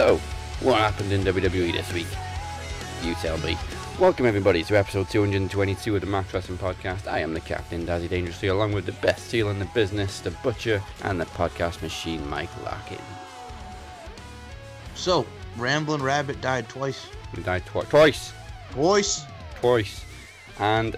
So, what happened in WWE this week? You tell me. Welcome everybody to episode 222 of the Max Wrestling Podcast. I am the Captain, Dazzy Dangerously, along with the best heel in the business, the Butcher, and the podcast machine, Mike Larkin. So, Ramblin' Rabbit died twice. He died twice! Twice! Twice. And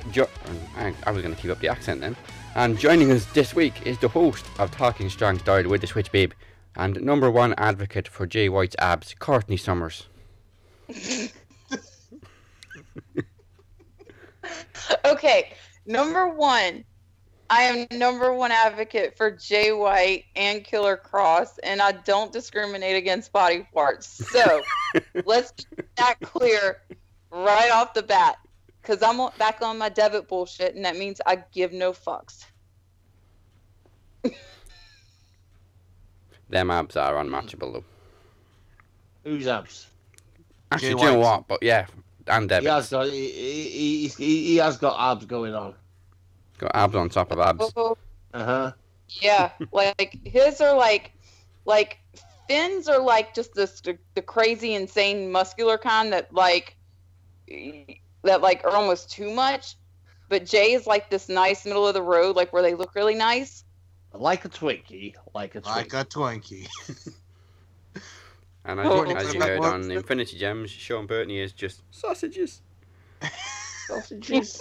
I was going to keep up the accent then. And joining us this week is the host of Talking Strong's Died with the Switch Babe, and number one advocate for Jay White's abs, Courtney Summers. Okay, number one, I am number one advocate for Jay White and Killer Cross, and I don't discriminate against body parts. So let's get that clear right off the bat, because I'm back on my Devitt bullshit, and that means I give no fucks. Them abs are unmatchable, though. Whose abs? Actually, do you know what? But yeah, and Devitt. He has got abs going on. Got abs on top of abs. Oh, uh-huh. Yeah, like his are like Finn's are like just this, the crazy, insane, muscular kind that are almost too much. But Jay is like this nice middle of the road, like where they look really nice. Like a Twinkie. And as you heard on Infinity Gems, Sean Burtney is just sausages. Sausages.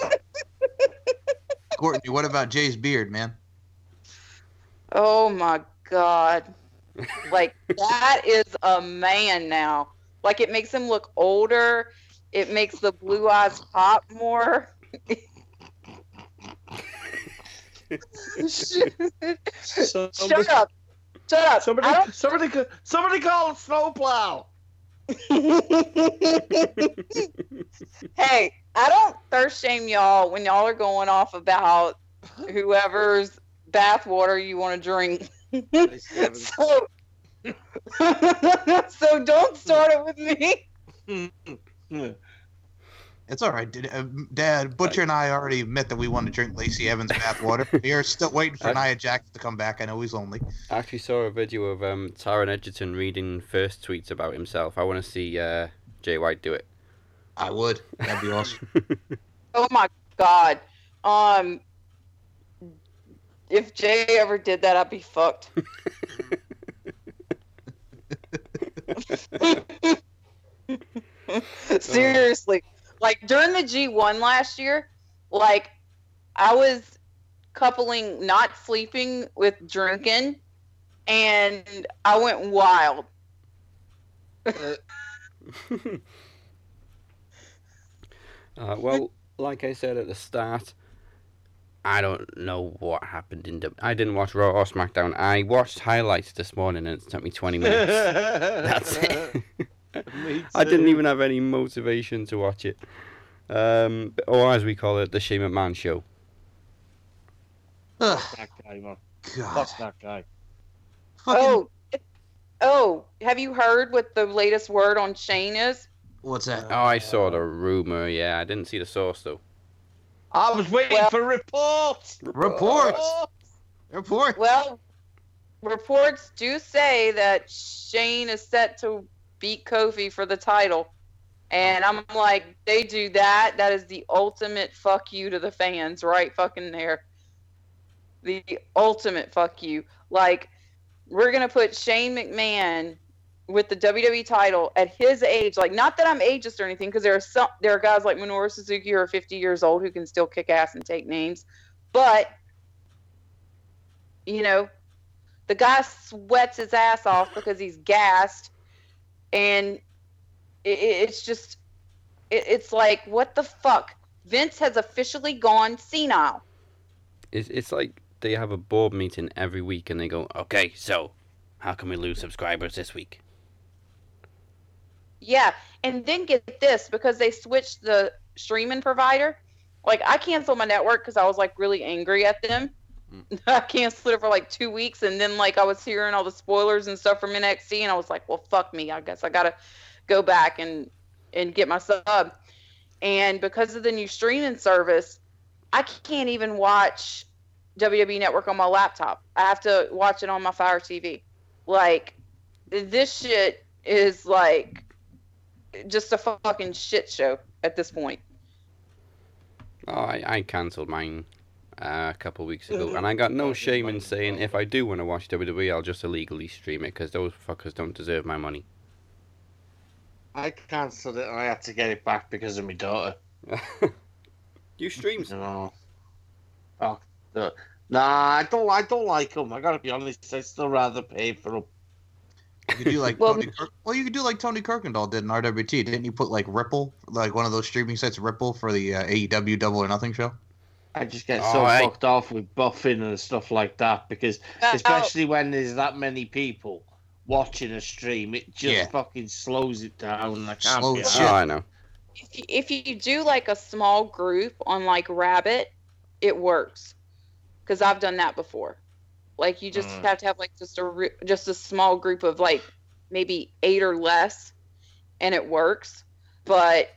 Courtney, what about Jay's beard, man? Oh, my God. Like, that is a man now. Like, it makes him look older. It makes the blue eyes pop more. Shut up! Somebody call a snowplow. Hey, I don't thirst shame y'all when y'all are going off about whoever's bathwater you want to drink. So don't start it with me. It's all right, Dad. Butcher and I already admit that we want to drink Lacey Evans' bathwater. We are still waiting for Nia Jax to come back. I know he's lonely. I actually saw a video of Taron Egerton reading first tweets about himself. I want to see Jay White do it. I would. That'd be awesome. Oh my God. If Jay ever did that, I'd be fucked. Seriously. Like, during the G1 last year, like, I was coupling not sleeping with drinking, and I went wild. Well, like I said at the start, I don't know what happened in WWE. I didn't watch Raw or SmackDown. I watched highlights this morning, and it took me 20 minutes. That's it. I didn't even have any motivation to watch it. Or as we call it, the Shane McMahon show. Fuck that guy, man. Fuck that guy. Oh, have you heard what the latest word on Shane is? What's that? Oh, I saw the rumor, yeah. I didn't see the source, though. I was waiting for reports! Reports! Well, reports do say that Shane is set to beat Kofi for the title, and I'm like, they do that. That is the ultimate fuck you to the fans, right? Fucking there, the ultimate fuck you. Like, we're gonna put Shane McMahon with the WWE title at his age. Like, not that I'm ageist or anything, because there are guys like Minoru Suzuki who are 50 years old who can still kick ass and take names, but you know, the guy sweats his ass off because he's gassed. And it's just, it's like, what the fuck? Vince has officially gone senile. It's like they have a board meeting every week and they go, okay, so how can we lose subscribers this week? Yeah, and then get this, because they switched the streaming provider. Like, I canceled my network because I was, like, really angry at them. I canceled it for like 2 weeks, and then like I was hearing all the spoilers and stuff from NXT, and I was like, well, fuck me, I guess I gotta go back and get my sub. And because of the new streaming service, I can't even watch WWE Network on my laptop. I have to watch it on my Fire TV. Like, this shit is like just a fucking shit show at this point. Oh, I cancelled mine a couple weeks ago, and I got no shame in saying if I do want to watch WWE, I'll just illegally stream it because those fuckers don't deserve my money. I cancelled it and I had to get it back because of my daughter. You stream? No. Oh, no. Nah, I don't like them. I gotta be honest. I'd still rather pay for them. You could do like you could do like Tony Kirkendall did in RWT. Didn't you put like Ripple, like one of those streaming sites, Ripple for the AEW Double or Nothing show? I just get fucked off with buffing and stuff like that because, especially when there's that many people watching a stream, it just fucking slows it down. I can't I know. If you do like a small group on like Rabbit, it works. Because I've done that before. Like, you just have to have, like, just a small group of, like, maybe 8 or less, and it works. But,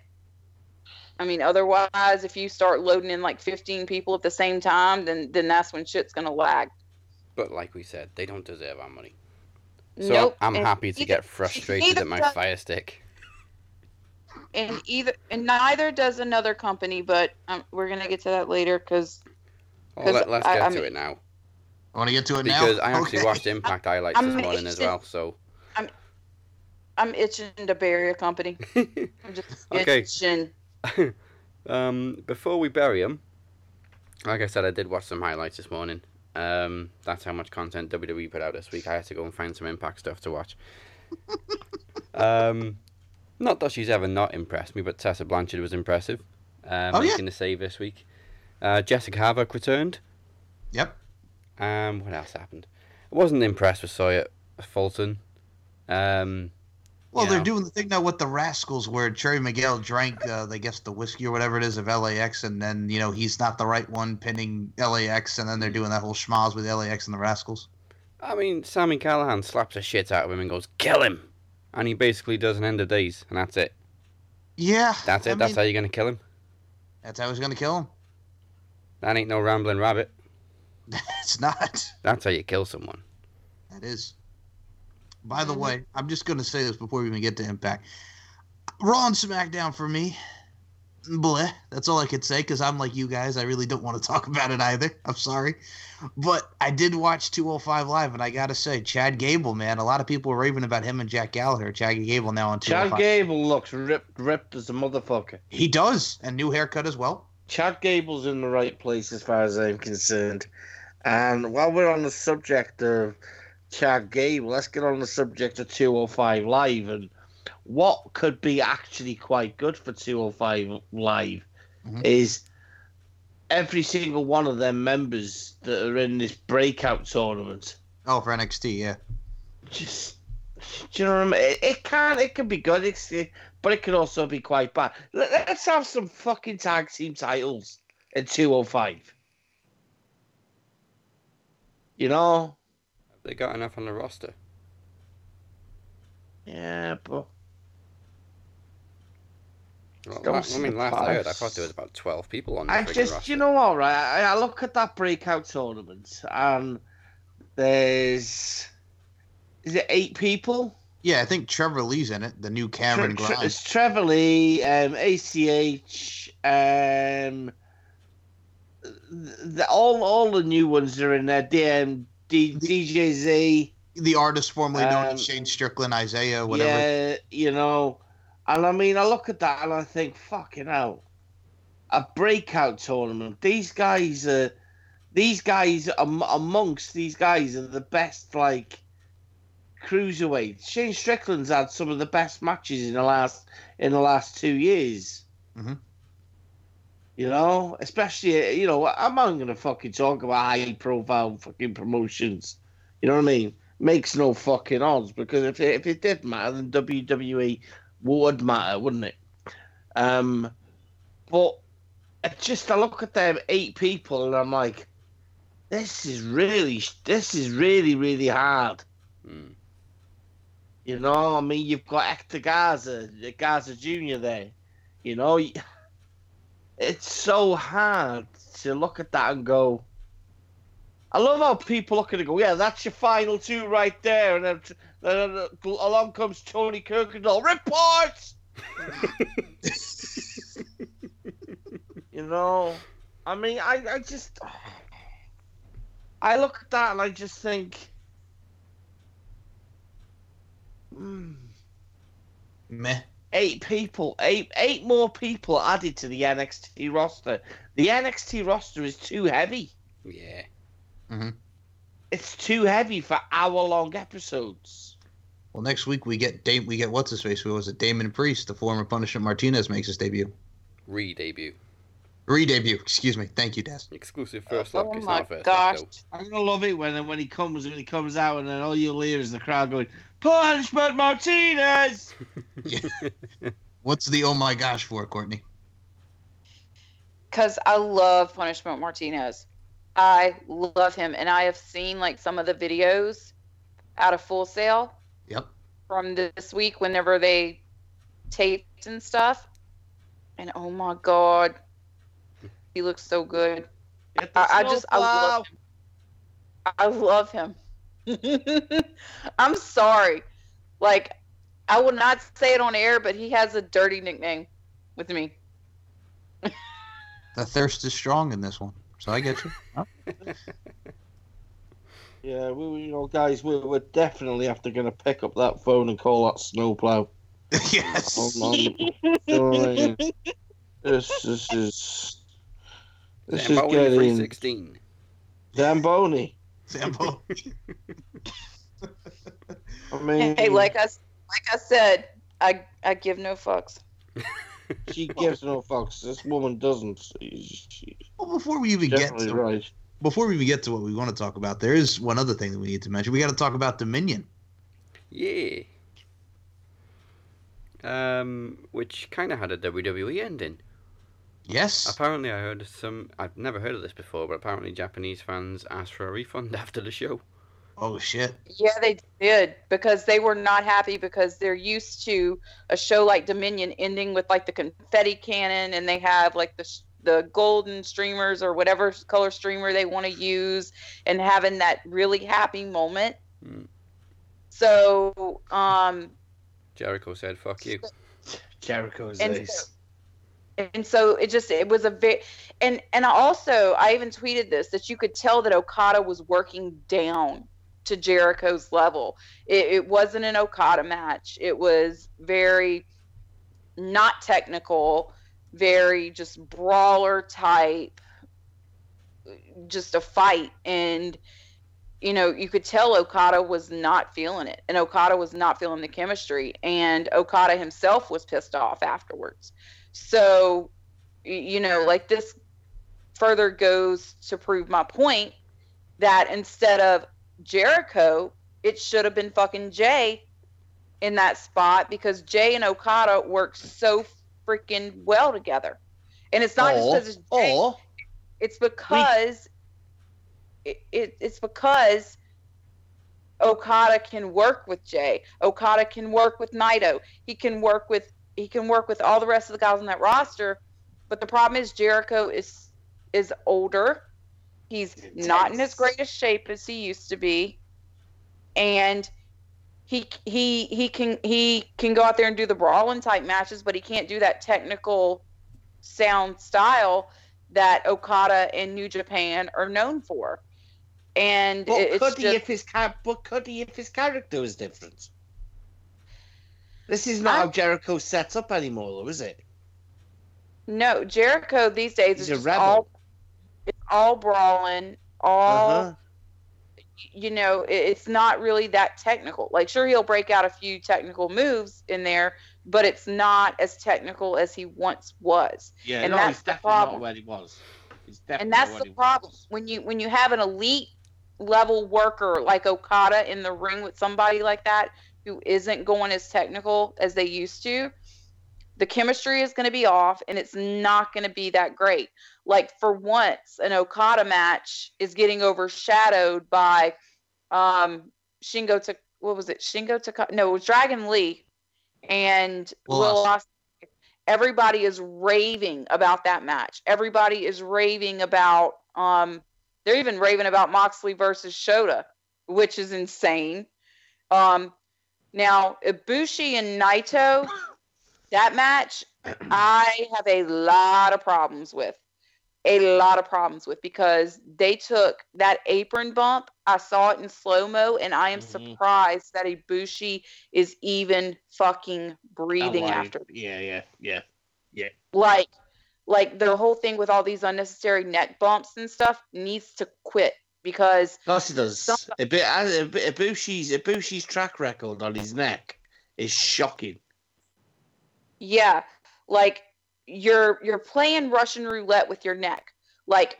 I mean, otherwise, if you start loading in, like, 15 people at the same time, then that's when shit's going to lag. But like we said, they don't deserve our money. So I'm happy to get frustrated at my Fire Stick. And neither does another company, but we're going to get to that later, because... Well, let's get to it now. I want to get to it now? Because I actually watched Impact Highlights this morning as well, so... I'm itching to bury a company. I'm just itching. Before we bury them, like I said, I did watch some highlights this morning. That's how much content WWE put out this week. I had to go and find some Impact stuff to watch. Not that she's ever not impressed me, but Tessa Blanchard was impressive. Making the save this week. Jessica Havoc returned. Yep. What else happened? I wasn't impressed with Sawyer Fulton. Well, they're doing the thing now with the Rascals where Cherry Miguel drank, I guess, the whiskey or whatever it is of LAX, and then, you know, he's not the right one pinning LAX, and then they're doing that whole schmoz with LAX and the Rascals. I mean, Sami Callihan slaps the shit out of him and goes, kill him! And he basically does an end of days, and that's it. Yeah. That's it? That's how you're going to kill him? That's how he's going to kill him. That ain't no rambling rabbit. It's not. That's how you kill someone. That is. By the way, I'm just going to say this before we even get to Impact. Raw and SmackDown for me, bleh. That's all I could say because I'm like you guys. I really don't want to talk about it either. I'm sorry. But I did watch 205 Live, and I got to say, Chad Gable, man. A lot of people were raving about him and Jack Gallagher. Chad Gable now on 205. Chad Gable looks ripped as a motherfucker. He does. And new haircut as well. Chad Gable's in the right place as far as I'm concerned. And while we're on the subject of Chad Gable, let's get on the subject of 205 Live and what could be actually quite good for 205 Live is every single one of their members that are in this breakout tournament. Oh, for NXT, yeah. Just, do you know what I mean? It can be good, but it could also be quite bad. Let's have some fucking tag team titles in 205. You know? Have they got enough on the roster? Yeah, but... last I heard, I thought there was about 12 people on the roster. You know, all right, I look at that breakout tournament, and there's... Is it 8 people? Yeah, I think Trevor Lee's in it, the new Cameron Grimes. It's Trevor Lee, ACH, all the new ones are in there. DJZ. The artist formerly known as Shane Strickland, Isaiah, whatever. Yeah, you know. And I mean, I look at that and I think, fucking hell. A breakout tournament. These guys are the best, like, cruiserweight. Shane Strickland's had some of the best matches in the last 2 years. Mm-hmm. You know, especially, you know, I'm not going to fucking talk about high-profile fucking promotions. You know what I mean? Makes no fucking odds because if it did matter, then WWE would matter, wouldn't it? But I look at them 8 people and I'm like, this is really hard. Mm. You know, I mean, you've got Hector Garza Jr. there. You know, it's so hard to look at that and go, I love how people look at it and go, yeah, that's your final two right there. And then along comes Tony Kirkendall. Reports! You know, I mean, I just... I look at that and I just think... Meh. Eight more people added to the NXT roster. The NXT roster is too heavy. Yeah. Mm-hmm. It's too heavy for hour-long episodes. Well, next week we get what's his face? Who was it? Damon Priest, the former Punishment Martinez, makes his debut. Re-debut. Excuse me. Thank you, Des. Exclusive first up. Oh my gosh! I'm gonna love it when he comes out, and then all you'll hear is the crowd going, "Punishment Martinez." Yeah. What's the oh my gosh for, Courtney? Because I love Punishment Martinez. I love him, and I have seen like some of the videos out of Full Sail. Yep. From this week, whenever they taped and stuff, and oh my god. He looks so good. I love him. I'm sorry. Like, I will not say it on air, but he has a dirty nickname with me. The thirst is strong in this one, so I get you. Huh? Yeah, we're definitely after going to pick up that phone and call that snowplow. Yes. Oh, this is... This Zamboni is getting 316. Zamboni. I mean, hey, like I said, I give no fucks. She gives no fucks. This woman doesn't. Before we even get to what we want to talk about, there is one other thing that we need to mention. We got to talk about Dominion. Yeah. Which kind of had a WWE ending. Yes. Apparently I heard I've never heard of this before, but apparently Japanese fans asked for a refund after the show. Oh, shit. Yeah, they did, because they were not happy, because they're used to a show like Dominion ending with, like, the confetti cannon, and they have, like, the golden streamers or whatever color streamer they want to use, and having that really happy moment. Hmm. So, Jericho said, fuck you. Jericho's ace. And so it was a very, and also I even tweeted this, that you could tell that Okada was working down to Jericho's level. It wasn't an Okada match. It was very not technical, very just brawler type, just a fight. And, you know, you could tell Okada was not feeling it, and Okada was not feeling the chemistry, and Okada himself was pissed off afterwards. So, you know, like, this further goes to prove my point that instead of Jericho, it should have been fucking Jay in that spot, because Jay and Okada work so freaking well together. And it's not just because it's Jay. It's because Okada can work with Jay. Okada can work with Naito. He can work with all the rest of the guys on that roster, but the problem is Jericho is older. He's not in as great a shape as he used to be, and he can go out there and do the brawling type matches, but he can't do that technical sound style that Okada and New Japan are known for. And could he if his character was different? This is not how Jericho sets up anymore, though, is it? No, Jericho these days is just all brawling, all, you know, it's not really that technical. Like, sure, he'll break out a few technical moves in there, but it's not as technical as he once was. Yeah, and that's the problem. Not where he was. And that's the problem. When you have an elite level worker like Okada in the ring with somebody like that, who isn't going as technical as they used to, the chemistry is going to be off, and it's not going to be that great. Like, for once, an Okada match is getting overshadowed by Dragon Lee and Will Ospreay. Everybody is raving about that match. Everybody is raving about They're even raving about Moxley versus Shota, which is insane. Now, Ibushi and Naito, that match, I have a lot of problems with. A lot of problems with, because they took that apron bump. I saw it in slow-mo, and I am surprised that Ibushi is even fucking breathing after. Yeah. Like the whole thing with all these unnecessary neck bumps and stuff needs to quit, because... Plus it does. Ibushi's track record on his neck is shocking. Yeah, like... You're playing Russian roulette with your neck. Like,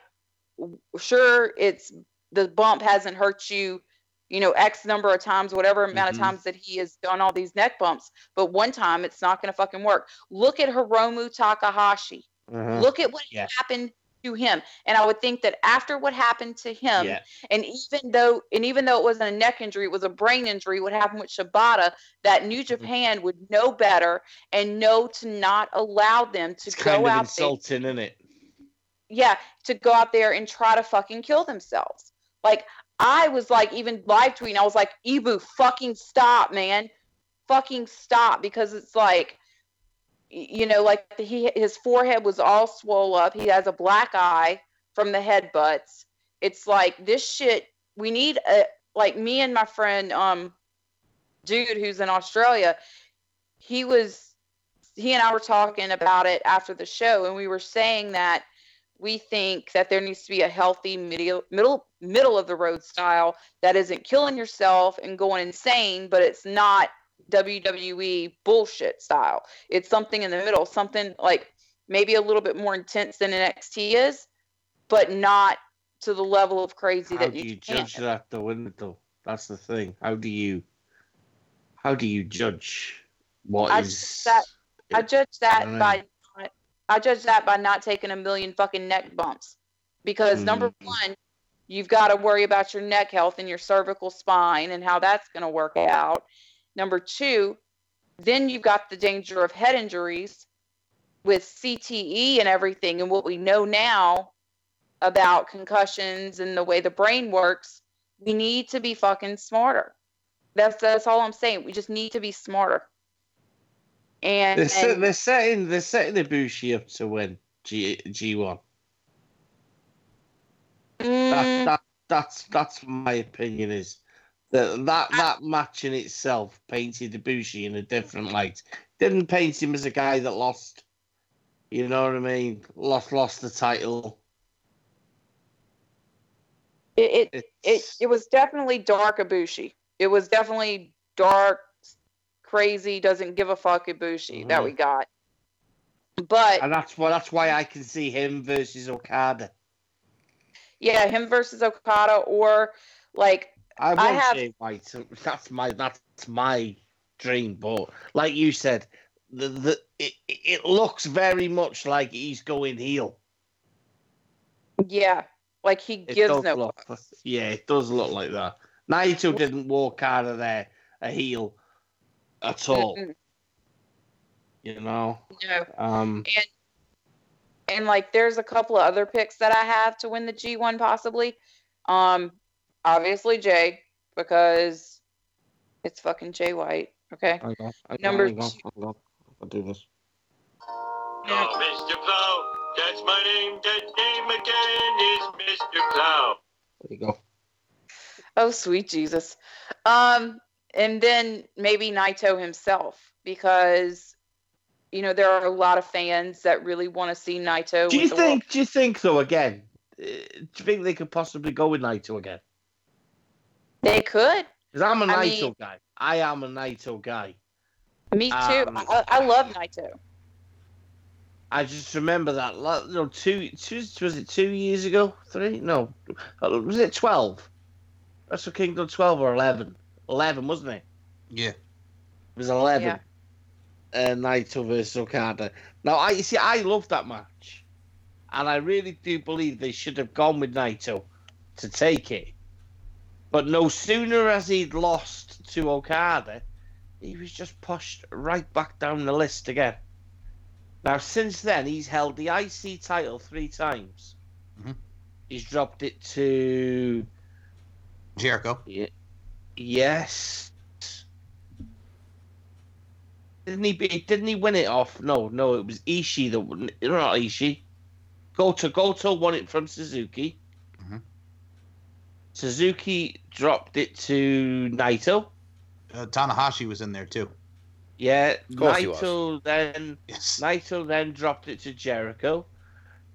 sure, it's the bump hasn't hurt you, you know, X number of times, whatever amount of times that he has done all these neck bumps. But one time, it's not going to fucking work. Look at Hiromu Takahashi. Look at what happened to him. And I would think that after what happened to him, and even though it wasn't a neck injury, it was a brain injury, what happened with Shibata, that New Japan would know better and know to not allow them to go out there and try to fucking kill themselves. Like, I was like, even live tweeting, I was like, Ibu, fucking stop, man. Fucking stop. Because it's like, you know, like his forehead was all swole up. He has a black eye from the headbutts. It's like, this shit, we need like me and my friend, dude who's in Australia, he and I were talking about it after the show, and we were saying that we think that there needs to be a healthy middle of the road style that isn't killing yourself and going insane, but it's not WWE bullshit style. It's something in the middle, something like maybe a little bit more intense than NXT is, but not to the level of crazy that you can. How do you judge that though, isn't it though? That's the thing. How do you judge what I judge that by not taking a million fucking neck bumps, because number one, you've got to worry about your neck health and your cervical spine and how that's going to work out. Number two, then you've got the danger of head injuries with CTE and everything, and what we know now about concussions and the way the brain works. We need to be fucking smarter. That's all I'm saying. We just need to be smarter. And they're setting Ibushi up to win G1. That's my opinion is. That match in itself painted Ibushi in a different light. Didn't paint him as a guy that lost. You know what I mean? Lost the title. It was definitely dark Ibushi. It was definitely dark, crazy, doesn't give a fuck Ibushi that we got. And that's why I can see him versus Okada. Yeah, him versus Okada, or like. I want Jay White. That's my dream, but like you said, it looks very much like he's going heel. Yeah, like he gives no. Yeah, it does look like that. Naito didn't walk out of there a heel at all. You know. No. And like, there's a couple of other picks that I have to win the G1 possibly. Obviously, Jay, because it's fucking Jay White. Okay. Number two. I'll do this. No, Mr. Plow. That's my name. That name again is Mr. Plow. There you go. Oh, sweet Jesus. And then maybe Naito himself, because you know there are a lot of fans that really want to see Naito. Do you think though again? Do you think they could possibly go with Naito again? They could. Because I am a Naito guy. Me too. I love Naito. I just remember that. You know, was it 2 years ago? Three? No. Was it 12? Wrestle Kingdom 12 or 11? 11, wasn't it? Yeah. It was 11. Yeah. Naito versus Okada. Now, I love that match. And I really do believe they should have gone with Naito to take it. But no sooner as he'd lost to Okada, he was just pushed right back down the list again. Now, since then, he's held the IC title 3 times. He's dropped it to Jericho. Yes. Didn't he win it off? No, it was Ishii that won it. Not Ishii. Goto won it from Suzuki. Mm-hmm. Suzuki dropped it to Naito. Tanahashi was in there too. Yeah, Naito then dropped it to Jericho.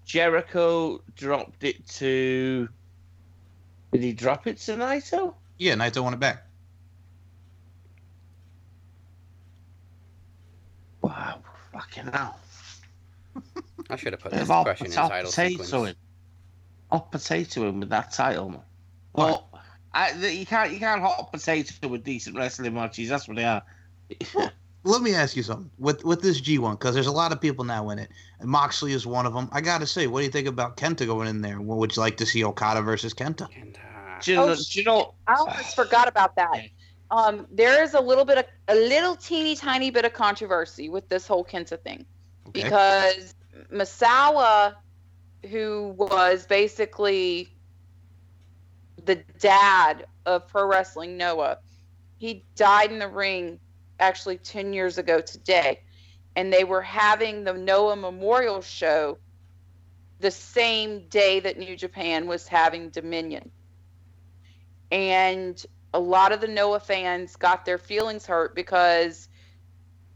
Jericho dropped it to... Did he drop it to Naito? Yeah, Naito won it back. Wow, fucking hell. I should have put this question in title sequence. Hot potato him with that title, man. Well, you can't hot potato with decent wrestling matches. That's what they are. Let me ask you something with this G1, because there's a lot of people now in it, and Moxley is one of them. I gotta say, what do you think about Kenta going in there? What would you like to see? Okada versus Kenta? Do you know? I almost forgot about that. There is a little teeny tiny bit of controversy with this whole Kenta thing, okay, because Misawa, who was basically the dad of Pro Wrestling Noah, he died in the ring actually 10 years ago today. And they were having the Noah Memorial Show the same day that New Japan was having Dominion. And a lot of the Noah fans got their feelings hurt because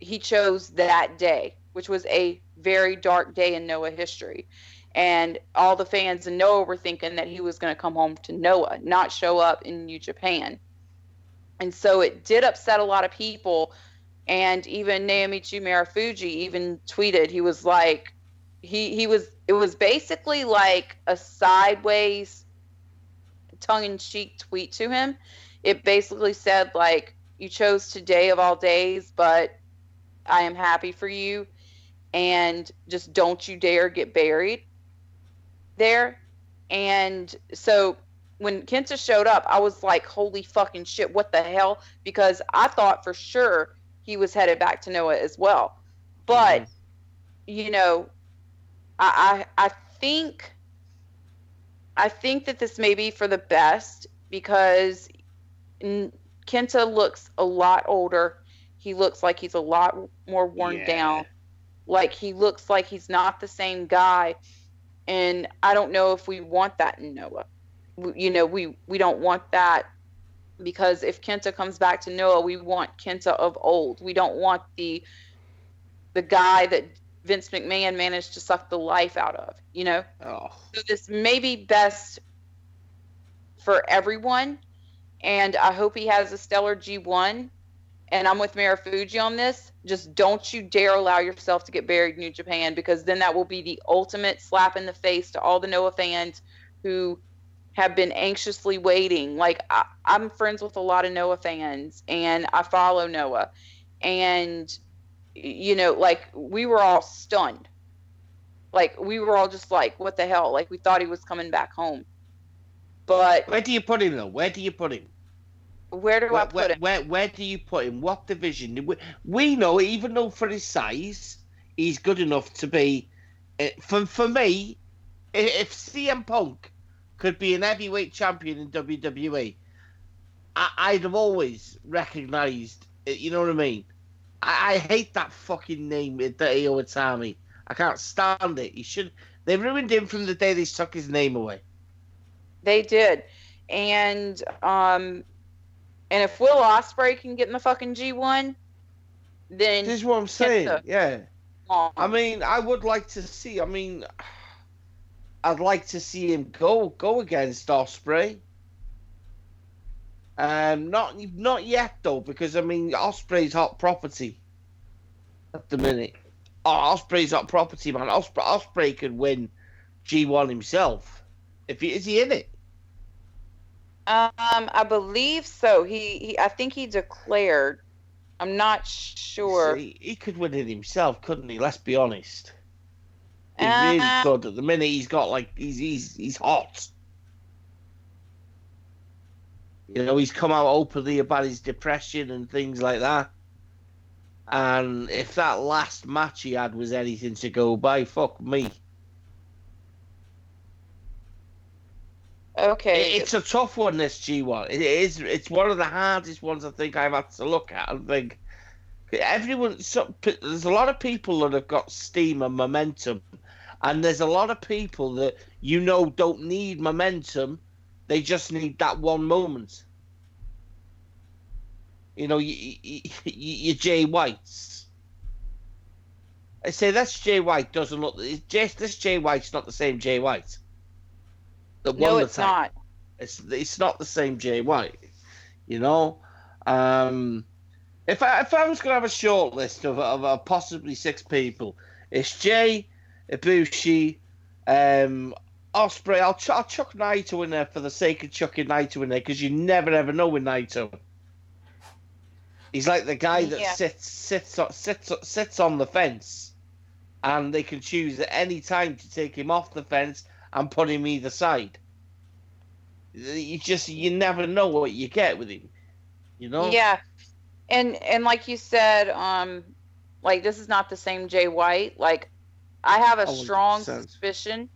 he chose that day, which was a very dark day in Noah history. And all the fans in Noah were thinking that he was going to come home to Noah, not show up in New Japan. And so it did upset a lot of people, and even Naomichi Marufuji even tweeted, he was like, it was basically like a sideways, tongue-in-cheek tweet to him. It basically said, like, you chose today of all days, but I am happy for you, and just don't you dare get buried there. And so... when Kenta showed up, I was like, holy fucking shit, what the hell? Because I thought for sure he was headed back to Noah as well. But, you know, I think that this may be for the best, because Kenta looks a lot older. He looks like he's a lot more worn down. Like, he looks like he's not the same guy. And I don't know if we want that in Noah. You know, we don't want that, because if Kenta comes back to Noah, we want Kenta of old. We don't want the guy that Vince McMahon managed to suck the life out of, you know? Oh. So this may be best for everyone, and I hope he has a stellar G1, and I'm with Marufuji on this. Just don't you dare allow yourself to get buried in New Japan, because then that will be the ultimate slap in the face to all the Noah fans who... have been anxiously waiting. Like, I'm friends with a lot of Noah fans, and I follow Noah. And, you know, like, we were all stunned. Like, we were all just like, what the hell? Like, we thought he was coming back home. But... where do you put him, though? Where do you put him? Where do I put him? Where do you put him? What division? We know, even though for his size, he's good enough to be... For me, if CM Punk... could be an heavyweight champion in WWE, I'd have always recognised, you know what I mean? I hate that fucking name, Hideo Itami. I can't stand it. They ruined him from the day they took his name away. They did. And if Will Ospreay can get in the fucking G1, then... this is what I'm saying, yeah. I mean, I'd like to see him go against Ospreay. Not yet, though, because, I mean, Ospreay's hot property at the minute. Oh, Ospreay's hot property, man. Ospreay could win G1 himself. Is he in it? I believe so. I think he declared. I'm not sure. See, he could win it himself, couldn't he? Let's be honest. He's really good at the minute. He's got, like, he's hot. You know, he's come out openly about his depression and things like that. And if that last match he had was anything to go by, fuck me. Okay. It's a tough one, this G1. It is. It's one of the hardest ones I think I've had to look at and think. Everyone, there's a lot of people that have got steam and momentum, and there's a lot of people that don't need momentum. They just need that one moment. Your Jay Whites. I say that's Jay White doesn't look. This Jay White's not the same Jay White. No, it's not. It's not the same Jay White. If I was gonna have a short list of possibly six people, it's Jay, Ibushi, Ospreay. I'll chuck Naito in there for the sake of chucking Naito in there, because you never ever know with Naito. He's like the guy that sits on the fence, and they can choose at any time to take him off the fence and put him either side. You never know what you get with him, Yeah. And like you said, like this is not the same Jay White. Like, I have a strong suspicion.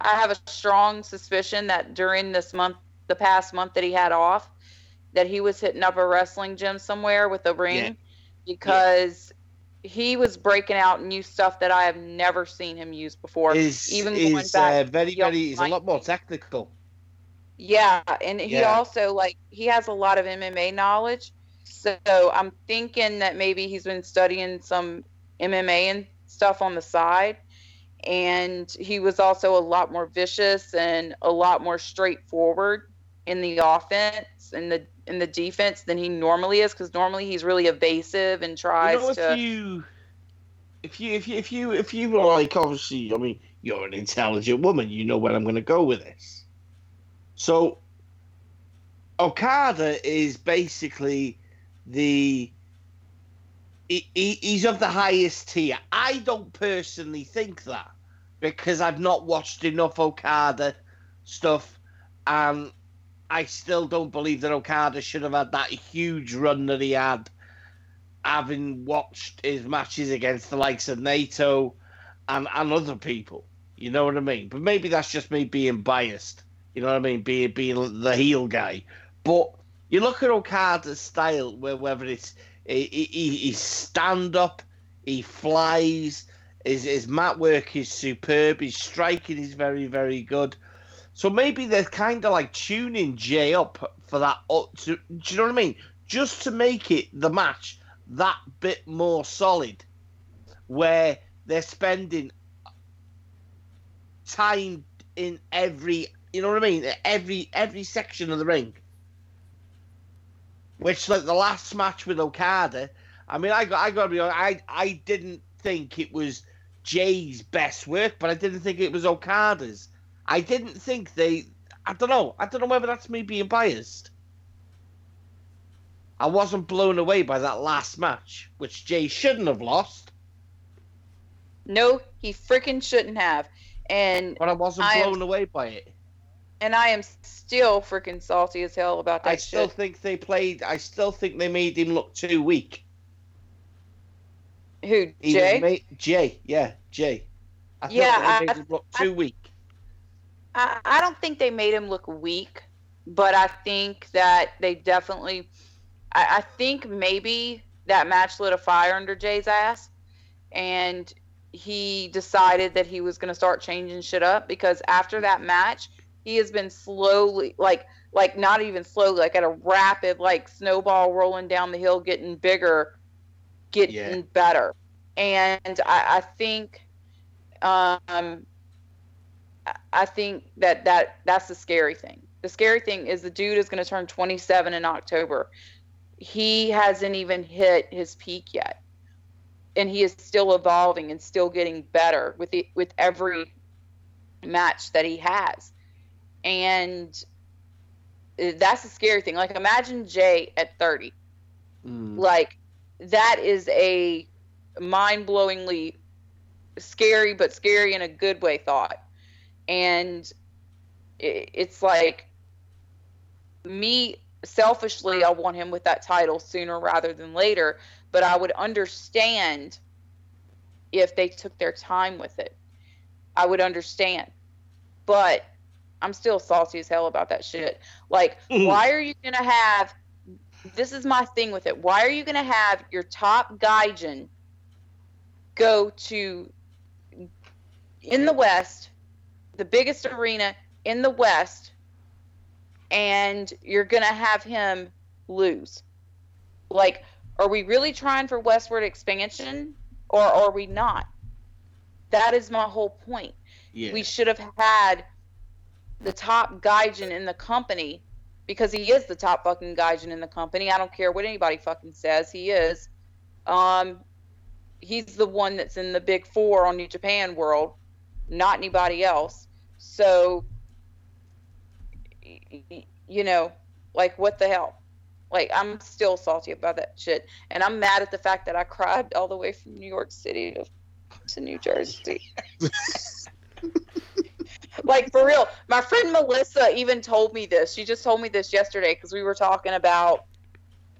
I have a strong suspicion that during this month, the past month that he had off, that he was hitting up a wrestling gym somewhere with a ring, because he was breaking out new stuff that I have never seen him use before. He's a lot more technical. Yeah, and he also he has a lot of MMA knowledge. So I'm thinking that maybe he's been studying some MMA and stuff on the side. And he was also a lot more vicious and a lot more straightforward in the offense and in the defense than he normally is, because normally he's really evasive and tries to. If you were like, obviously, I mean, you're an intelligent woman. You know where I'm going to go with this. So Okada is basically. He's of the highest tier. I don't personally think that, because I've not watched enough Okada stuff, and I still don't believe that Okada should have had that huge run that he had, having watched his matches against the likes of Naito and other people. You know what I mean? But maybe that's just me being biased. You know what I mean? Being the heel guy. But you look at Okada's style, whether it's his stand-up, he flies, his mat work is superb, his striking is very, very good. So maybe they're kind of like tuning Jay up for that. Do you know what I mean? Just to make it, the match, that bit more solid, where they're spending time in every, you know what I mean, every section of the ring. Which, like the last match with Okada, I mean, I got to be honest, I didn't think it was Jay's best work, but I didn't think it was Okada's. I didn't think they. I don't know whether that's me being biased. I wasn't blown away by that last match, which Jay shouldn't have lost. No, he freaking shouldn't have. But I wasn't blown away by it. And I am still freaking salty as hell about that shit. I still think they made him look too weak. Who, Jay? Jay, yeah, Jay. I think they made him look too weak. I don't think they made him look weak, but I think that they definitely... I think maybe that match lit a fire under Jay's ass, and he decided that he was going to start changing shit up, because after that match... He has been slowly, like not even slowly, like at a rapid, like snowball rolling down the hill, getting bigger, getting better. And I think that's the scary thing. The scary thing is the dude is going to turn 27 in October. He hasn't even hit his peak yet, and he is still evolving and still getting better with every match that he has. And that's the scary thing. Like, imagine Jay at 30. Mm. Like, that is a mind-blowingly scary, but scary in a good way thought. And it's like, me, selfishly, I want him with that title sooner rather than later. But I would understand if they took their time with it. I would understand. But... I'm still salty as hell about that shit. Like, why are you going to have, this is my thing with it, why are you going to have your top gaijin go to, in the West, the biggest arena in the West, and you're going to have him lose? Like, are we really trying for westward expansion, or are we not? That is my whole point. Yeah. We should have had the top gaijin in the company, because he is the top fucking gaijin in the company. I don't care what anybody fucking says. He is. He's the one that's in the big four on New Japan World, not anybody else. So, you know, like, what the hell? Like, I'm still salty about that shit. And I'm mad at the fact that I cried all the way from New York City to New Jersey. Like, for real. My friend Melissa even told me this. She just told me this yesterday, because we were talking about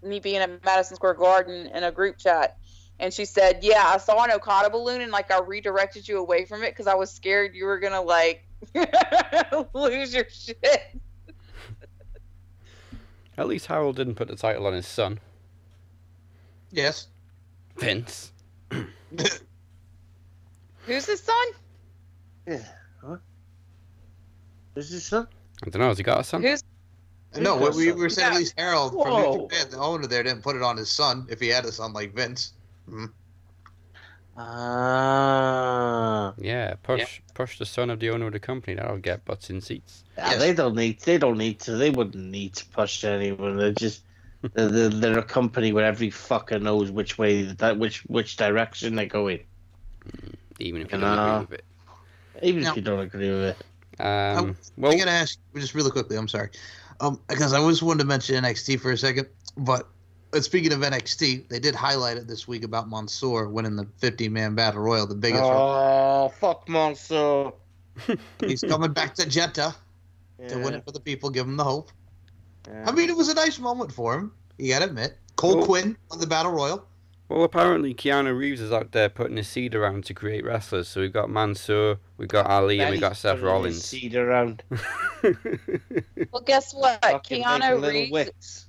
me being at Madison Square Garden in a group chat. And she said, yeah, I saw an Okada balloon, and, like, I redirected you away from it because I was scared you were going to, like, lose your shit. At least Harold didn't put the title on his son. Yes. Vince. Who's his son? Yeah. Huh? Who's his son? I don't know. Has he got a son? No, we were saying at least Harold, from Japan, the owner there, didn't put it on his son, if he had a son like Vince. Yeah, push the son of the owner of the company. That'll get butts in seats. Yes. They wouldn't need to push anyone. They're just they're a company where every fucker knows which way which direction they go in. Even if you don't agree with it. If you don't agree with it. I'm gonna ask just really quickly. I'm sorry, because I always wanted to mention NXT for a second, but. Speaking of NXT, they did highlight it this week about Mansoor winning the 50-man Battle Royal, the biggest. Oh, fuck Mansoor. He's coming back to Jeddah to win it for the people, give him the hope. Yeah. I mean, it was a nice moment for him, you gotta admit. Cole Quinn won the Battle Royal. Well, apparently Keanu Reeves is out there putting his seed around to create wrestlers, so we've got Mansoor, we've got Ali, and we've got Seth Rollins. His seed around. Well, guess what? Keanu Reeves...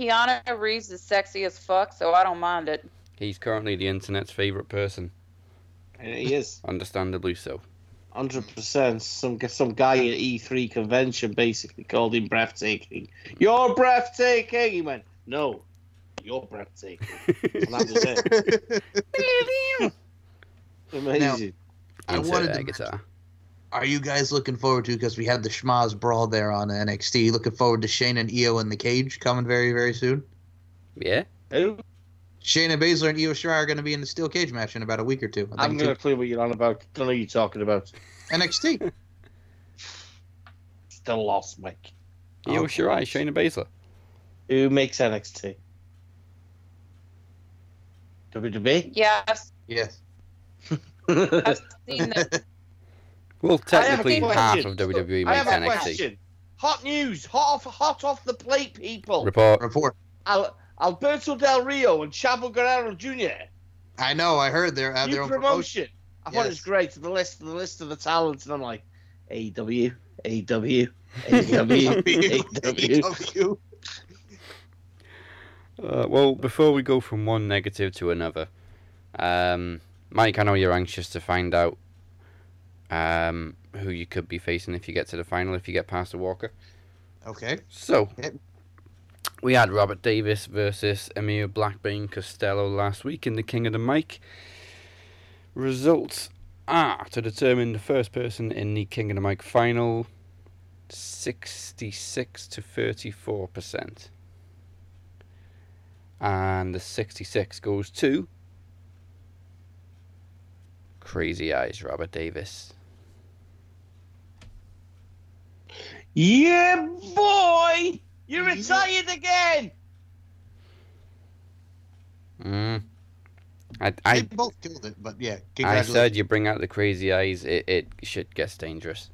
Keanu Reeves is sexy as fuck, so I don't mind it. He's currently the internet's favorite person. He is. Understandably so. 100%. Some guy at E3 convention basically called him breathtaking. You're breathtaking! He went, no, you're breathtaking. And that was it. Amazing. Now, I wanted that guitar. Are you guys looking forward to, because we had the schmaz brawl there on NXT, looking forward to Shane and Io in the cage coming very, very soon? Yeah. Shayna Baszler and Io Shirai are going to be in the steel cage match in about a week or two. I'm going to clear what you're on about. I don't know what you're talking about. NXT. Still lost, Mike. Io Shirai, Shayna Baszler. Who makes NXT? WWE? Yes. I've seen that. Well, technically, part of WWE makes NXT. I have a question. Hot news, hot off the plate, people. Report. Alberto Del Rio and Chavo Guerrero Jr. I know. I heard they're new their own promotion. I thought it was great. The list of the talents, and I'm like, AEW. Well, before we go from one negative to another, Mike, I know you're anxious to find out who you could be facing if you get to the final, if you get past the Walker. Okay. So, we had Robert Davis versus Emir Blackbane Costello last week in the King of the Mic. Results are to determine the first person in the King of the Mic final, 66 to 34%. And the 66 goes to Crazy Eyes Robert Davis. Yeah, boy! You're retired again! They both killed it, but yeah. I said you bring out the Crazy Eyes, it shit gets dangerous.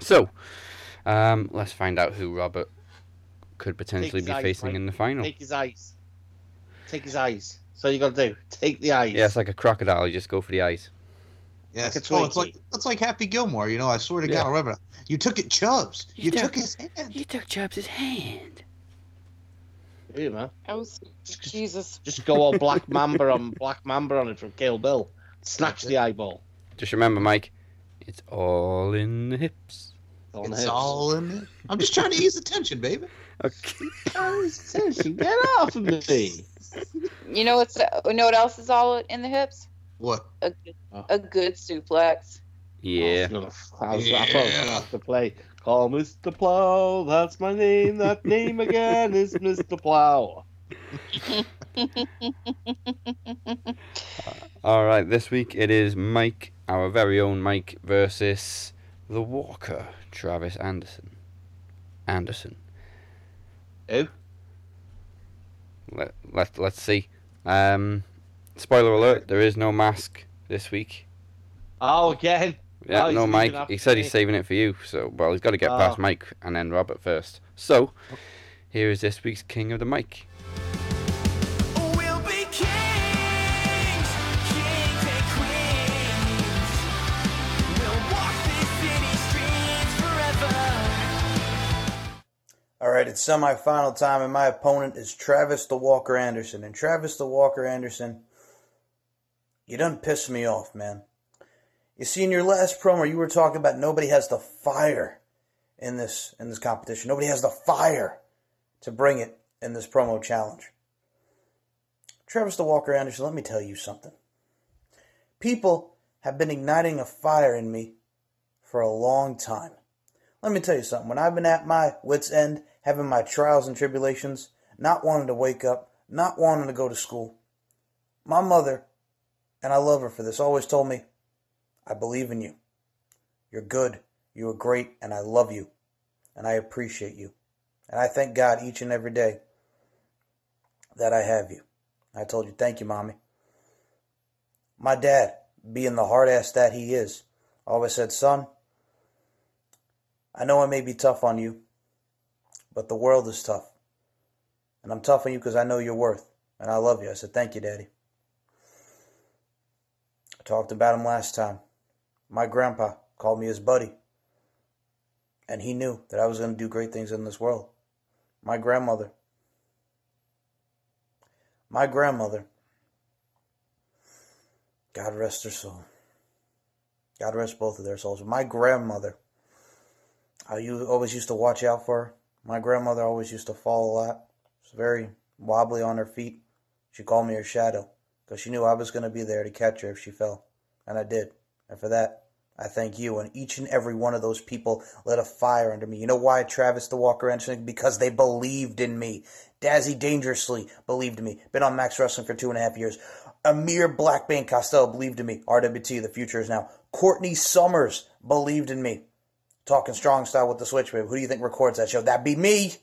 So, let's find out who Robert could potentially be facing in the final. Take his eyes. So you got to do, take the eyes. Yeah, it's like a crocodile, you just go for the eyes. Yes, like that's like Happy Gilmore. You know, I swear to God, remember, you took it, Chubbs. You took his hand. You took Chubbs' hand. Hey, man. Jesus. Just go all Black Mamba on it from Kill Bill. Snatch the eyeball. Just remember, Mike, it's all in the hips. It's all in the hips. I'm just trying to ease the tension, baby. Okay. Ease the tension. Get off of me. You know what else is all in the hips? What? A good suplex. Yeah. I was to play. Call Mr. Plow. That's my name. That name again is Mr. Plow. All right. This week it is Mike, our very own Mike, versus the Walker, Travis Anderson. Who? Let's see. Spoiler alert, there is no mask this week. Oh, again? Yeah, no Mike. He said he's saving it for you, so, well, he's got to get past Mike and then Robert first. So, here is this week's King of the Mic. We'll be kings, kings and queens. We'll walk these city streets forever. Alright, it's semifinal time, and my opponent is Travis the Walker Anderson. And Travis the Walker Anderson, you done pissed me off, man. You see, in your last promo, you were talking about nobody has the fire in this competition. Nobody has the fire to bring it in this promo challenge. Travis the Walker Anderson, let me tell you something. People have been igniting a fire in me for a long time. Let me tell you something. When I've been at my wit's end, having my trials and tribulations, not wanting to wake up, not wanting to go to school, my mother, and I love her for this, always told me, I believe in you. You're good. You are great. And I love you. And I appreciate you. And I thank God each and every day that I have you. I told you, thank you, Mommy. My dad, being the hard ass that he is, always said, son, I know I may be tough on you, but the world is tough. And I'm tough on you because I know your worth. And I love you. I said, thank you, Daddy. I talked about him last time. My grandpa called me his buddy, and he knew that I was going to do great things in this world. My grandmother, God rest her soul. God rest both of their souls. My grandmother, I always used to watch out for her. My grandmother always used to fall a lot. She was very wobbly on her feet. She called me her shadow, because she knew I was going to be there to catch her if she fell, and I did. And for that, I thank you. And each and every one of those people lit a fire under me. You know why, Travis the Walker Anderson? Because they believed in me. Dazzy Dangerously believed in me. Been on Max Wrestling for 2.5 years. Emir Blackbane Costello believed in me. RWT, the future is now. Courtney Summers believed in me. Talking strong style with the switch, babe. Who do you think records that show? That'd be me.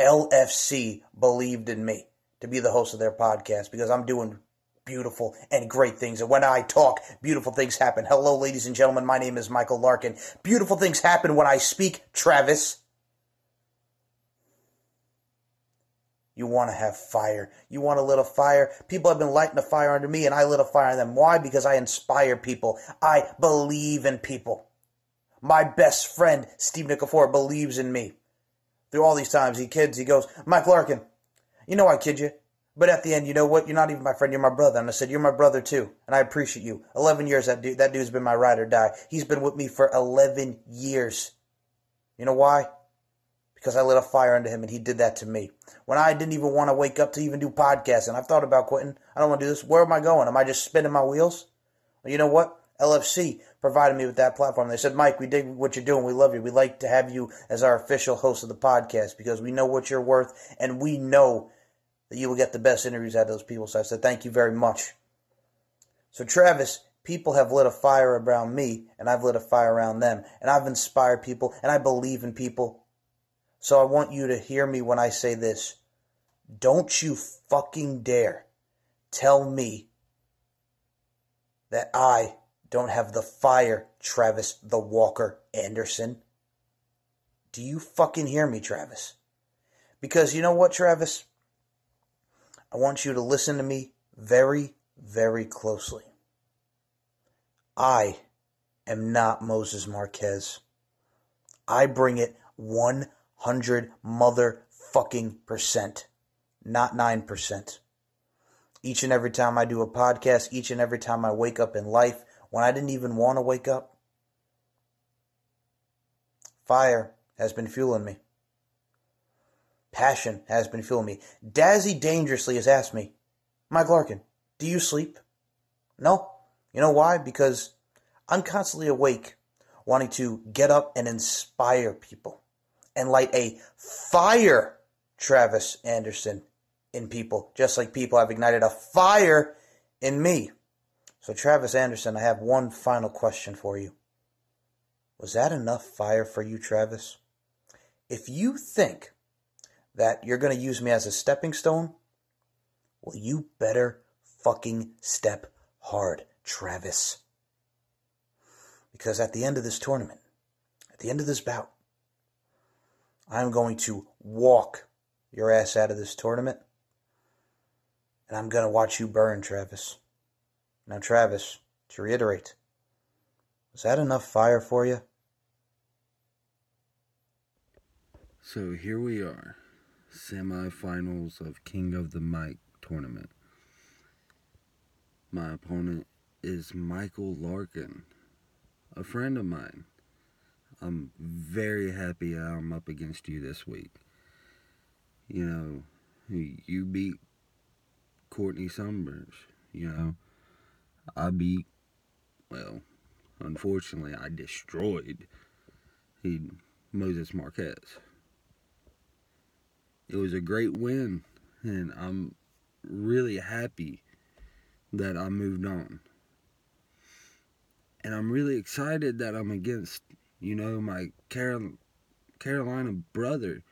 LFC believed in me to be the host of their podcast, because I'm doing beautiful and great things. And when I talk, beautiful things happen. Hello, ladies and gentlemen. My name is Michael Larkin. Beautiful things happen when I speak, Travis. You want to have fire. You want to lit a fire. People have been lighting a fire under me, and I lit a fire on them. Why? Because I inspire people. I believe in people. My best friend, Steve Nikifor, believes in me. Through all these times, he goes, Mike Larkin, you know I kid you. But at the end, you know what? You're not even my friend. You're my brother. And I said, you're my brother too. And I appreciate you. 11 years, that dude's been my ride or die. He's been with me for 11 years. You know why? Because I lit a fire under him, and he did that to me. When I didn't even want to wake up to even do podcasting, I've thought about quitting. I don't want to do this. Where am I going? Am I just spinning my wheels? Well, you know what? LFC provided me with that platform. They said, Mike, we dig what you're doing. We love you. We'd like to have you as our official host of the podcast, because we know what you're worth, and we know that you will get the best interviews out of those people. So I said, thank you very much. So Travis, people have lit a fire around me, and I've lit a fire around them. And I've inspired people, and I believe in people. So I want you to hear me when I say this. Don't you fucking dare tell me that I don't have the fire, Travis the Walker Anderson. Do you fucking hear me, Travis? Because you know what, Travis? I want you to listen to me very, very closely. I am not Moses Marquez. I bring it 100 motherfucking %, not 9%. Each and every time I do a podcast, each and every time I wake up in life, when I didn't even want to wake up, fire has been fueling me. Passion has been fueling me. Dazzy Dangerously has asked me, Mike Larkin, do you sleep? No. You know why? Because I'm constantly awake, wanting to get up and inspire people and light a fire, Travis Anderson, in people, just like people have ignited a fire in me. So Travis Anderson, I have one final question for you. Was that enough fire for you, Travis? If you think that you're going to use me as a stepping stone, well, you better fucking step hard, Travis. Because at the end of this tournament, at the end of this bout, I'm going to walk your ass out of this tournament. And I'm going to watch you burn, Travis. Now, Travis, to reiterate, was that enough fire for you? So here we are, semifinals of King of the Mic tournament. My opponent is Michael Larkin, a friend of mine. I'm very happy I'm up against you this week. You know, you beat Courtney Summers, you know. I beat, well, unfortunately, I destroyed Moses Marquez. It was a great win, and I'm really happy that I moved on. And I'm really excited that I'm against, you know, my Carolina brother.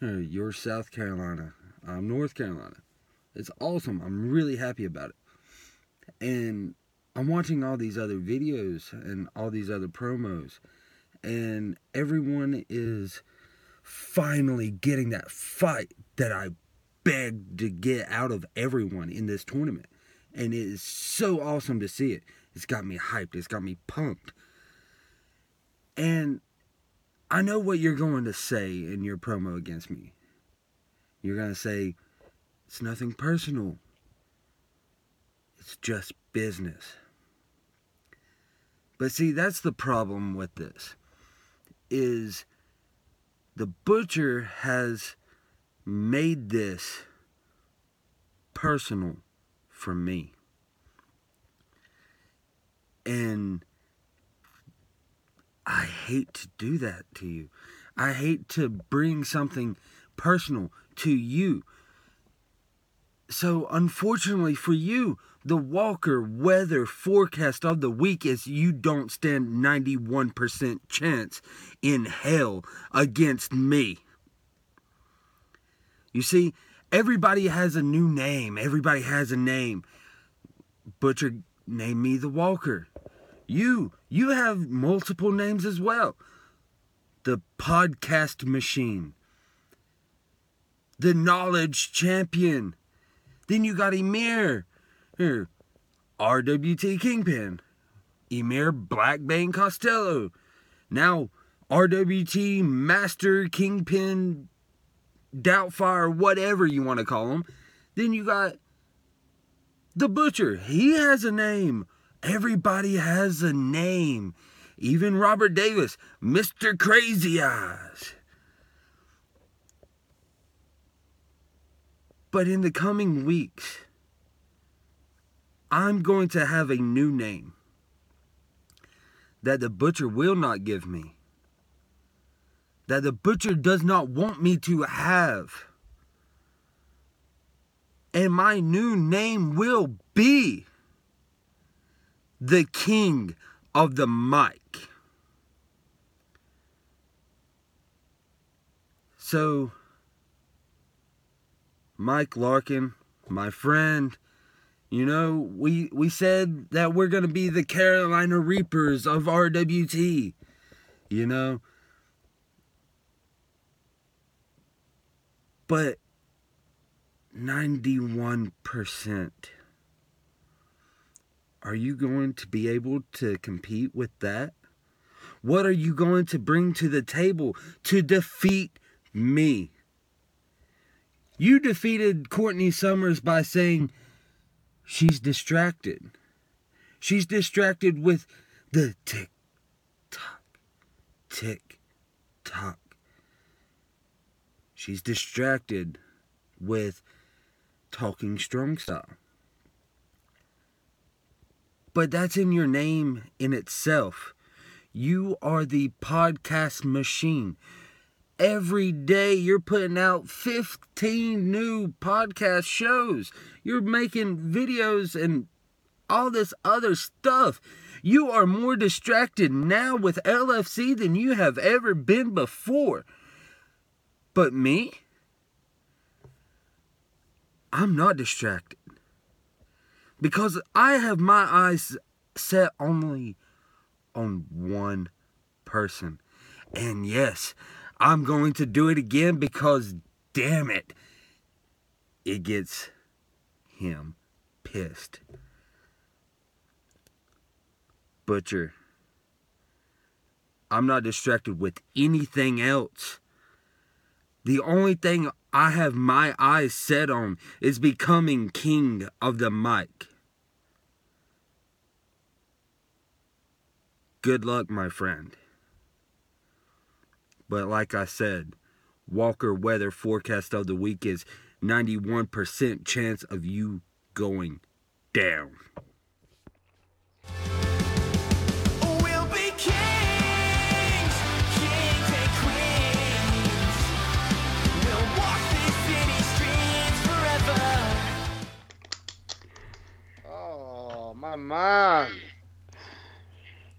You're South Carolina. I'm North Carolina. It's awesome. I'm really happy about it. And I'm watching all these other videos and all these other promos, and everyone is finally getting that fight that I begged to get out of everyone in this tournament. And it is so awesome to see it. It's got me hyped. It's got me pumped. And I know what you're going to say in your promo against me. You're going to say, it's nothing personal. It's just business. But see, that's the problem with this, is the butcher has made this personal for me. And I hate to do that to you. I hate to bring something personal to you. So, unfortunately for you, the Walker weather forecast of the week is you don't stand 91% chance in hell against me. You see, everybody has a new name. Everybody has a name. Butcher named me the Walker. You have multiple names as well. The Podcast Machine. The Knowledge Champion. Then you got Emir. RWT Kingpin, Emir Blackbane Costello, now RWT Master Kingpin Doubtfire, whatever you want to call him. Then you got the Butcher. He has a name. Everybody has a name. Even Robert Davis, Mr. Crazy Eyes. But in the coming weeks, I'm going to have a new name that the Butcher will not give me, that the Butcher does not want me to have. And my new name will be the King of the Mic. So, Mike Larkin, my friend, you know, we said that we're going to be the Carolina Reapers of RWT, you know. But 91% Are you going to be able to compete with that? What are you going to bring to the table to defeat me? You defeated Courtney Summers by saying she's distracted. She's distracted with the tick-tock, tick-tock. She's distracted with talking strong style. But that's in your name in itself. You are the podcast machine. Every day you're putting out 15 new podcast shows. You're making videos and all this other stuff. You are more distracted now with LFC than you have ever been before. But me? I'm not distracted. Because I have my eyes set only on one person. And yes, I'm going to do it again because, damn it, it gets him pissed. Butcher, I'm not distracted with anything else. The only thing I have my eyes set on is becoming king of the mic. Good luck, my friend. But like I said, Walker weather forecast of the week is 91% chance of you going down. We'll be kings, kings and queens. We'll walk these city streets forever. Oh, my man.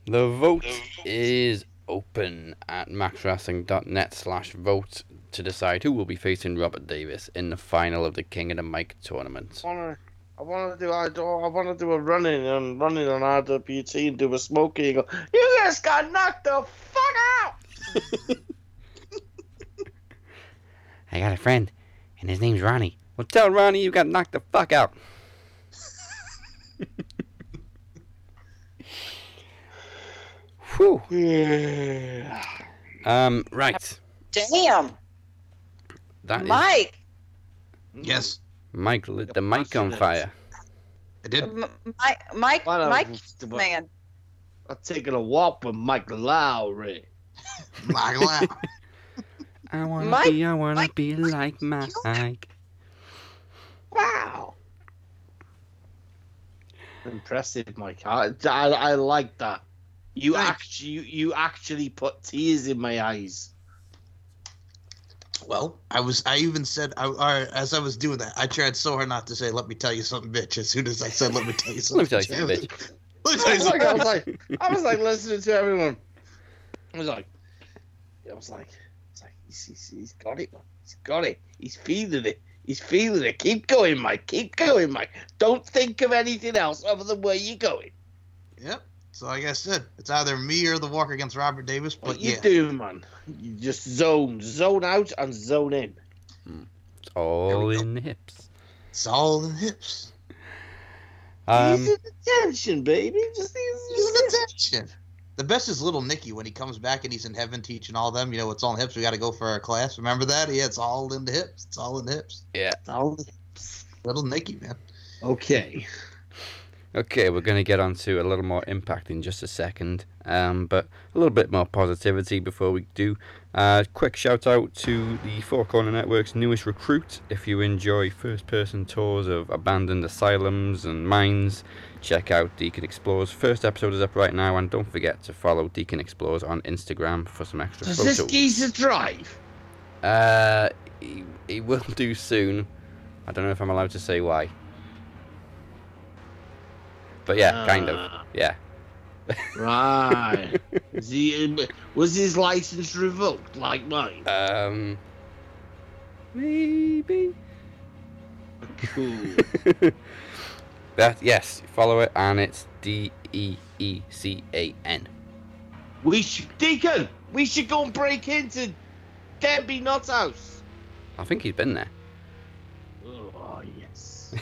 The vote is open at maxwrestling.net/vote to decide who will be facing Robert Davis in the final of the King of the Mic tournament. I want to do a running on RWT and do a smoke eagle. You guys got knocked the fuck out. I got a friend, and his name's Ronnie. Well, tell Ronnie you got knocked the fuck out. Whew. Yeah. Right. Damn. That Mike. Is... Yes. Mike lit the mic on fire. I did. Mike, man. I'm taking a walk with Mike Lowry. Mike Lowry. I wanna be like Mike. Wow. Impressive, Mike. I like that. You actually put tears in my eyes. Well, as I was doing that, I tried so hard not to say, "Let me tell you something, bitch." As soon as I said, "Let me tell you something, bitch," I was like listening to everyone. I was like, he's got it, man. He's got it. He's feeling it. He's feeling it. Keep going, Mike. Keep going, Mike. Don't think of anything else other than where you're going. Yep. So like I said, it's either me or the walk against Robert Davis. But what you do, man? You just zone out and zone in. It's all in the hips. It's all in the hips. He's in attention, baby. He's in attention. The best is little Nicky when he comes back and he's in heaven teaching all them. You know, it's all in the hips. We got to go for our class. Remember that? Yeah, it's all in the hips. It's all in the hips. Yeah, it's all in the hips. Little Nicky, man. Okay. Okay, we're going to get on to a little more Impact in just a second, but a little bit more positivity before we do. Quick shout out to the Four Corner Network's newest recruit. If you enjoy first-person tours of abandoned asylums and mines, check out Deacon Explores. First episode is up right now, and don't forget to follow Deacon Explores on Instagram for some extra photos. Does this geezer drive? He will do soon. I don't know if I'm allowed to say why. But yeah, kind of. Yeah. Right. Was his license revoked like mine? Maybe. Cool. Yes, follow it, and it's DEECAN. We should go and break into Debbie Nutt's house. I think he's been there. Oh yes.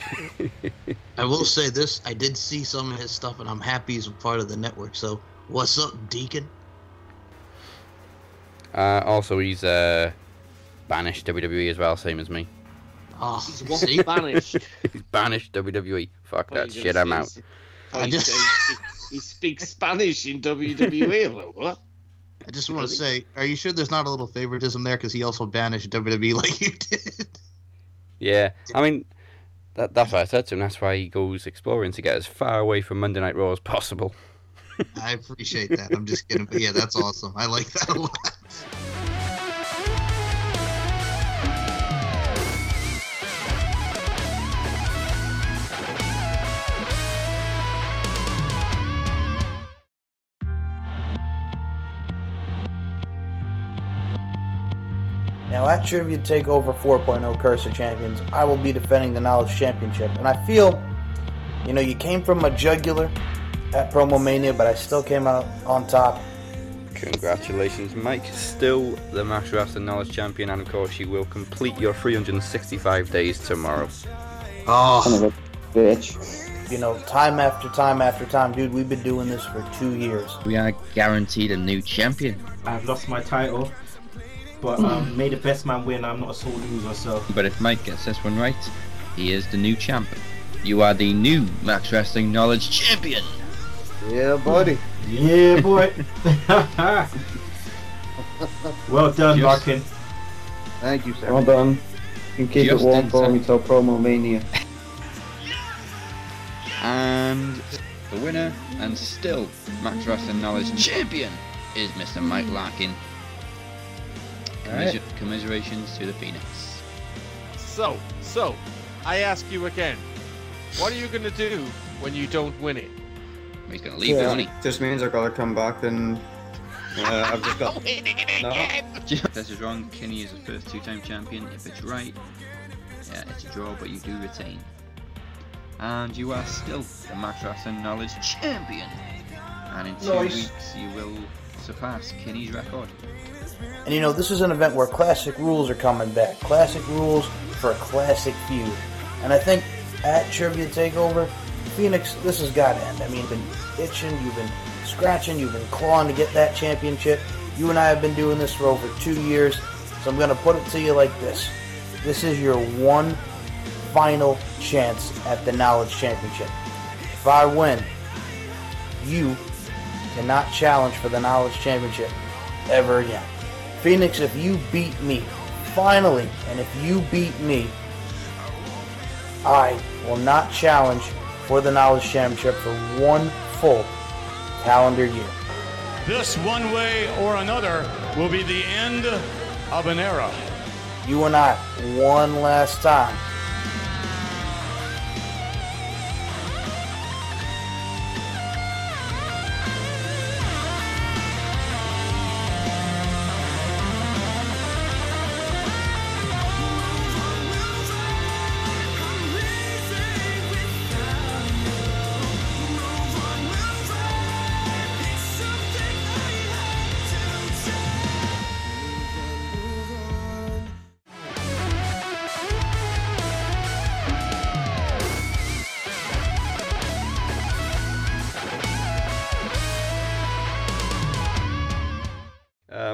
I will say this. I did see some of his stuff, and I'm happy he's a part of the network. So, what's up, Deacon? Also, he's banished WWE as well, same as me. Oh, he's banished. He's banished WWE. Fuck that shit, I'm out. He speaks Spanish in WWE. I'm like, what? I just want to say, are you sure there's not a little favoritism there? Because he also banished WWE like you did. Yeah, I mean, that's what I said to him. That's why he goes exploring, to get as far away from Monday Night Raw as possible. I appreciate that. I'm just kidding. But yeah, that's awesome. I like that a lot. Now at Trivia Takeover 4.0 Curse of Champions, I will be defending the Knowledge Championship. And I feel, you came from a jugular at Promo Mania, but I still came out on top. Congratulations, Mike. Still the Master Wrestler Knowledge Champion, and of course you will complete your 365 days tomorrow. Oh, bitch. Time after time, dude, we've been doing this for 2 years. We are guaranteed a new champion. I've lost my title. But may the best man win. I'm not a sore loser, so. But if Mike gets this one right, he is the new champion. You are the new Max Wrestling Knowledge Champion. Yeah, buddy. Yeah, boy. Well done, Larkin. Thank you, sir. Well done. You can keep it warm for me till Promo Mania. And the winner, and still Max Wrestling Knowledge Champion, is Mr. Mike Larkin. Right. Commiserations to the Phoenix. So, I ask you again, what are you going to do when you don't win it? He's going to leave, isn't he? This means I've got to come back and I've just got to win it again! No. If this is wrong, Kenny is the first two-time champion. If it's right, it's a draw, but you do retain. And you are still the Max Wrestling Knowledge Champion. And in 2 weeks, you will surpass Kenny's record. And this is an event where classic rules are coming back. Classic rules for a classic feud. And I think at Trivia Takeover, Phoenix, this has got to end. I mean, you've been itching, you've been scratching, you've been clawing to get that championship. You and I have been doing this for over 2 years. So I'm going to put it to you like this. This is your one final chance at the Knowledge Championship. If I win, you cannot challenge for the Knowledge Championship ever again. Phoenix, if you beat me, finally, and if you beat me, I will not challenge for the Knowledge Championship for one full calendar year. This, one way or another, will be the end of an era. You and I, one last time.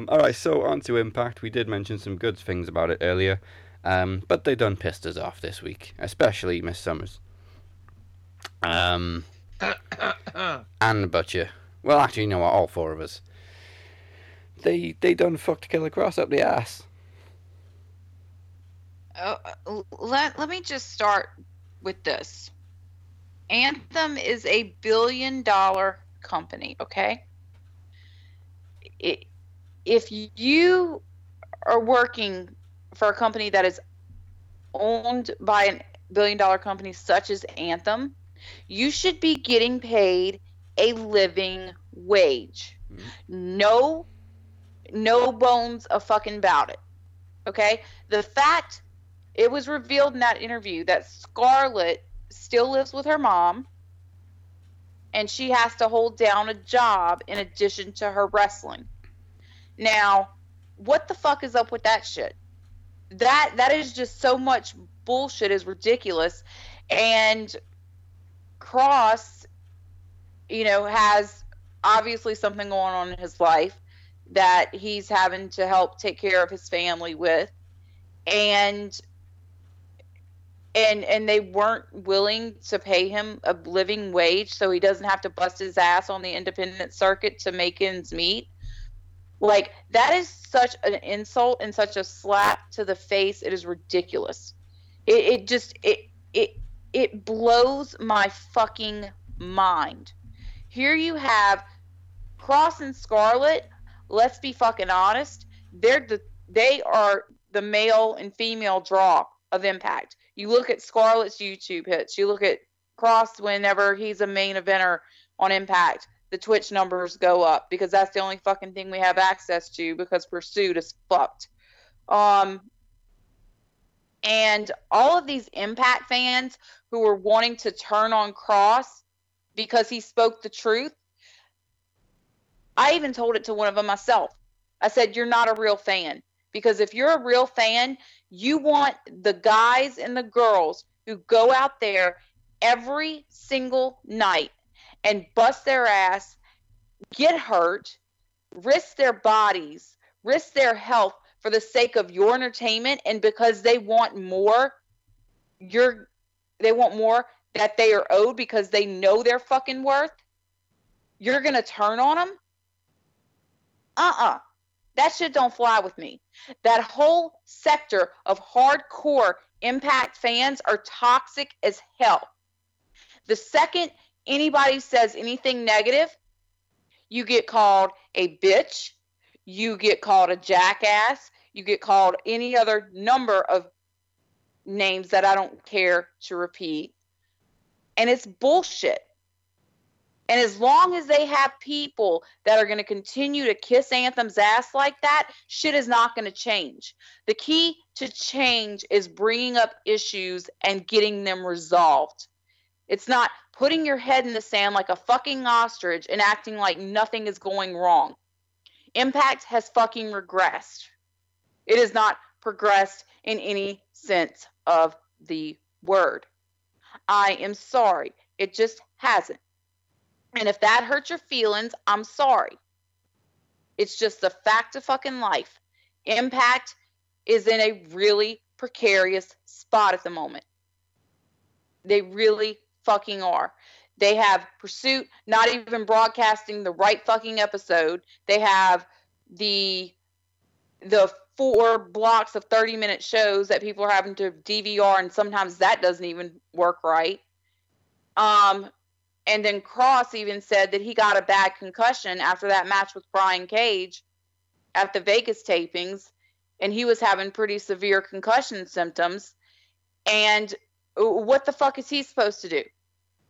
Alright, so on to Impact. We did mention some good things about it earlier, but they done pissed us off this week, especially Miss Summers. And Butcher. Well, actually, all four of us. They done fucked Killer Cross up the ass. Let me just start with this. Anthem is a $1 billion company, okay? If you are working for a company that is owned by a $1 billion company such as Anthem, you should be getting paid a living wage. Mm-hmm. No bones a fucking about it. Okay? The fact it was revealed in that interview that Scarlett still lives with her mom and she has to hold down a job in addition to her wrestling. Now, what the fuck is up with that shit? That is just so much bullshit, is ridiculous. And Cross, you know, has obviously something going on in his life that he's having to help take care of his family with. And they weren't willing to pay him a living wage so he doesn't have to bust his ass on the independent circuit to make ends meet. Like, that is such an insult and such a slap to the face. It is ridiculous. It blows my fucking mind. Here you have Cross and Scarlett. Let's be fucking honest. They are the male and female draw of Impact. You look at Scarlett's YouTube hits. You look at Cross whenever he's a main eventer on Impact. The Twitch numbers go up because that's the only fucking thing we have access to because Pursuit is fucked. And all of these Impact fans who were wanting to turn on Cross because he spoke the truth, I even told it to one of them myself. I said, you're not a real fan. Because if you're a real fan, you want the guys and the girls who go out there every single night and bust their ass, get hurt, risk their bodies, risk their health for the sake of your entertainment, and because they want more, they want more that they are owed because they know their fucking worth, you're going to turn on them? That shit don't fly with me. That whole sector of hardcore Impact fans are toxic as hell. The second anybody says anything negative, you get called a bitch, you get called a jackass, you get called any other number of names that I don't care to repeat. And it's bullshit. And as long as they have people that are going to continue to kiss Anthem's ass like that, shit is not going to change. The key to change is bringing up issues and getting them resolved. It's not putting your head in the sand like a fucking ostrich and acting like nothing is going wrong. Impact has fucking regressed. It has not progressed in any sense of the word. I am sorry. It just hasn't. And if that hurts your feelings, I'm sorry. It's just the fact of fucking life. Impact is in a really precarious spot at the moment. They really fucking are. They have Pursuit not even broadcasting the right fucking episode. They have the 4 blocks of 30-minute shows that people are having to DVR, and sometimes that doesn't even work right. And then Cross even said that he got a bad concussion after that match with Brian Cage at the Vegas tapings, and he was having pretty severe concussion symptoms. And what the fuck is he supposed to do?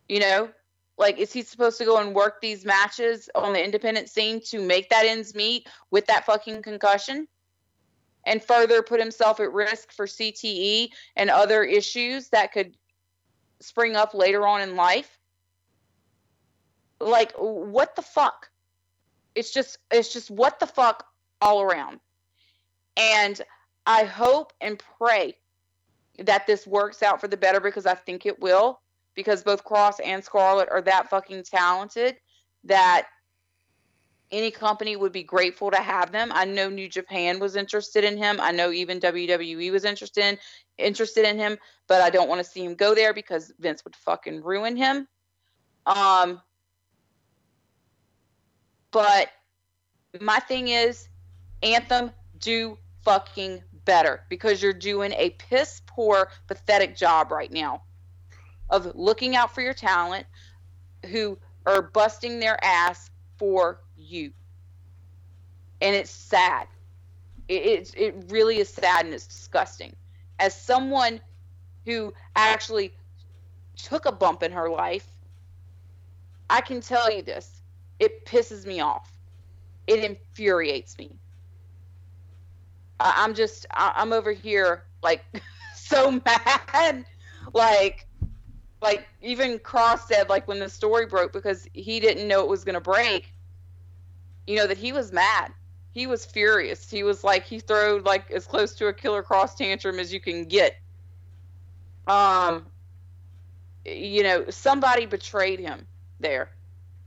You know, like, is he supposed to go and work these matches on the independent scene to make that ends meet with that fucking concussion and further put himself at risk for CTE and other issues that could spring up later on in life? Like, what the fuck? It's just what the fuck all around. And I hope and pray that this works out for the better, because I think it will, because both Cross and Scarlett are that fucking talented that any company would be grateful to have them. I know New Japan was interested in him. I know even WWE was interested in him, but I don't want to see him go there because Vince would fucking ruin him. But my thing is, Anthem, do fucking better, because you're doing a piss poor, pathetic job right now of looking out for your talent who are busting their ass for you. And it's sad. It really is sad, and it's disgusting. As someone who actually took a bump in her life, I can tell you this. It pisses me off. It infuriates me. I'm over here, like, so mad. Like even Cross said, like, when the story broke, because he didn't know it was going to break, you know, that he was mad. He was furious. He was like, he throwed, like, as close to a Killer Cross tantrum as you can get. you know, somebody betrayed him there,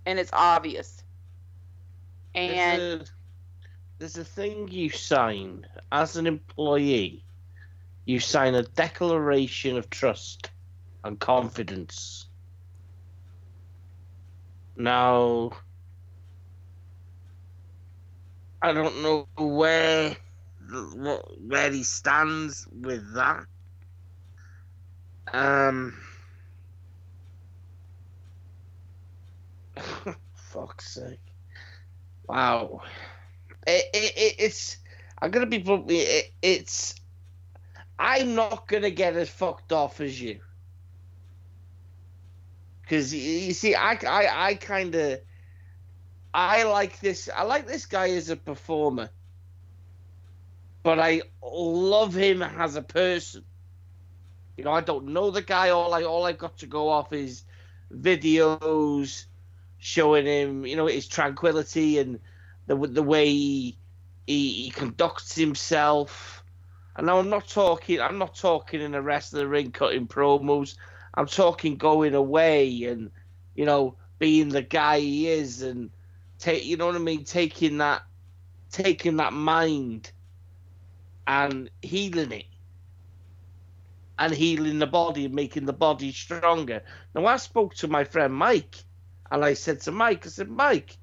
and it's obvious. And there's a thing you sign as an employee. You sign a declaration of trust and confidence. Now, I don't know where he stands with that. Fuck's sake! Wow, it's. I'm gonna be bluntly. It's. I'm not gonna get as fucked off as you. Because you see, I kind of. I like this. I like this guy as a performer. But I love him as a person. You know, I don't know the guy. All I've got to go off is videos showing him, you know, his tranquility and the way he conducts himself. And now I'm not talking in the rest of the ring cutting promos. I'm talking going away and, you know, being the guy he is and you know what I mean, taking that mind and healing it. And healing the body and making the body stronger. Now, I spoke to my friend Mike, and I said to Mike, Mike,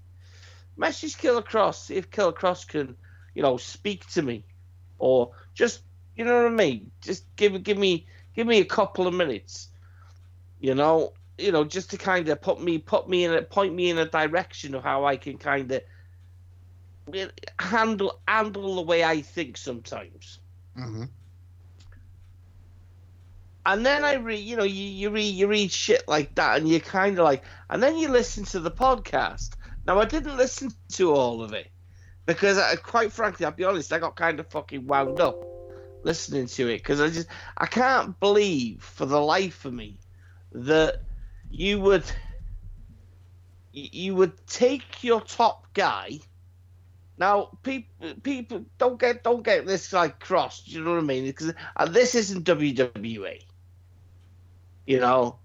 message Killer Cross, if Killer Cross can, you know, speak to me, or just, you know what I mean, just give me a couple of minutes, you know, just to kind of point me in a direction of how I can kind of handle the way I think sometimes. Mm-hmm. And then I read, you know, you read shit like that, and you're kind of like, and then you listen to the podcast. Now, I didn't listen to all of it because, quite frankly, I'll be honest, I got kind of fucking wound up listening to it because I can't believe for the life of me that you would take your top guy. Now, people don't get this like crossed. You know what I mean? Because this isn't WWE. You know,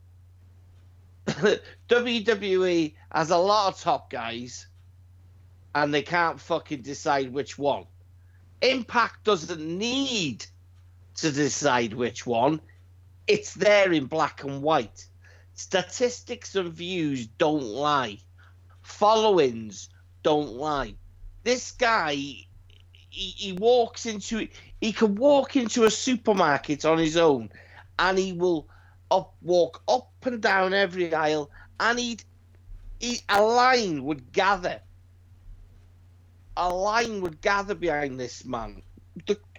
WWE has a lot of top guys and they can't fucking decide which one. Impact doesn't need to decide which one. It's there in black and white. Statistics and views don't lie. Followings don't lie. This guy, he can walk into a supermarket on his own and he will... walk up and down every aisle, and a line would gather behind this man.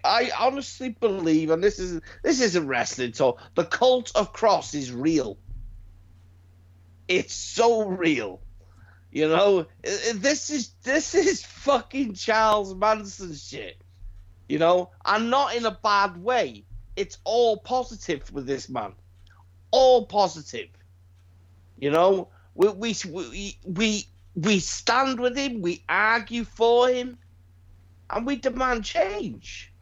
I honestly believe, and this isn't wrestling talk, the cult of Cross is real. It's so real, you know. This is fucking Charles Manson shit, you know, and not in a bad way. It's all positive with this man. All positive, you know. We stand with him. We argue for him, and we demand change.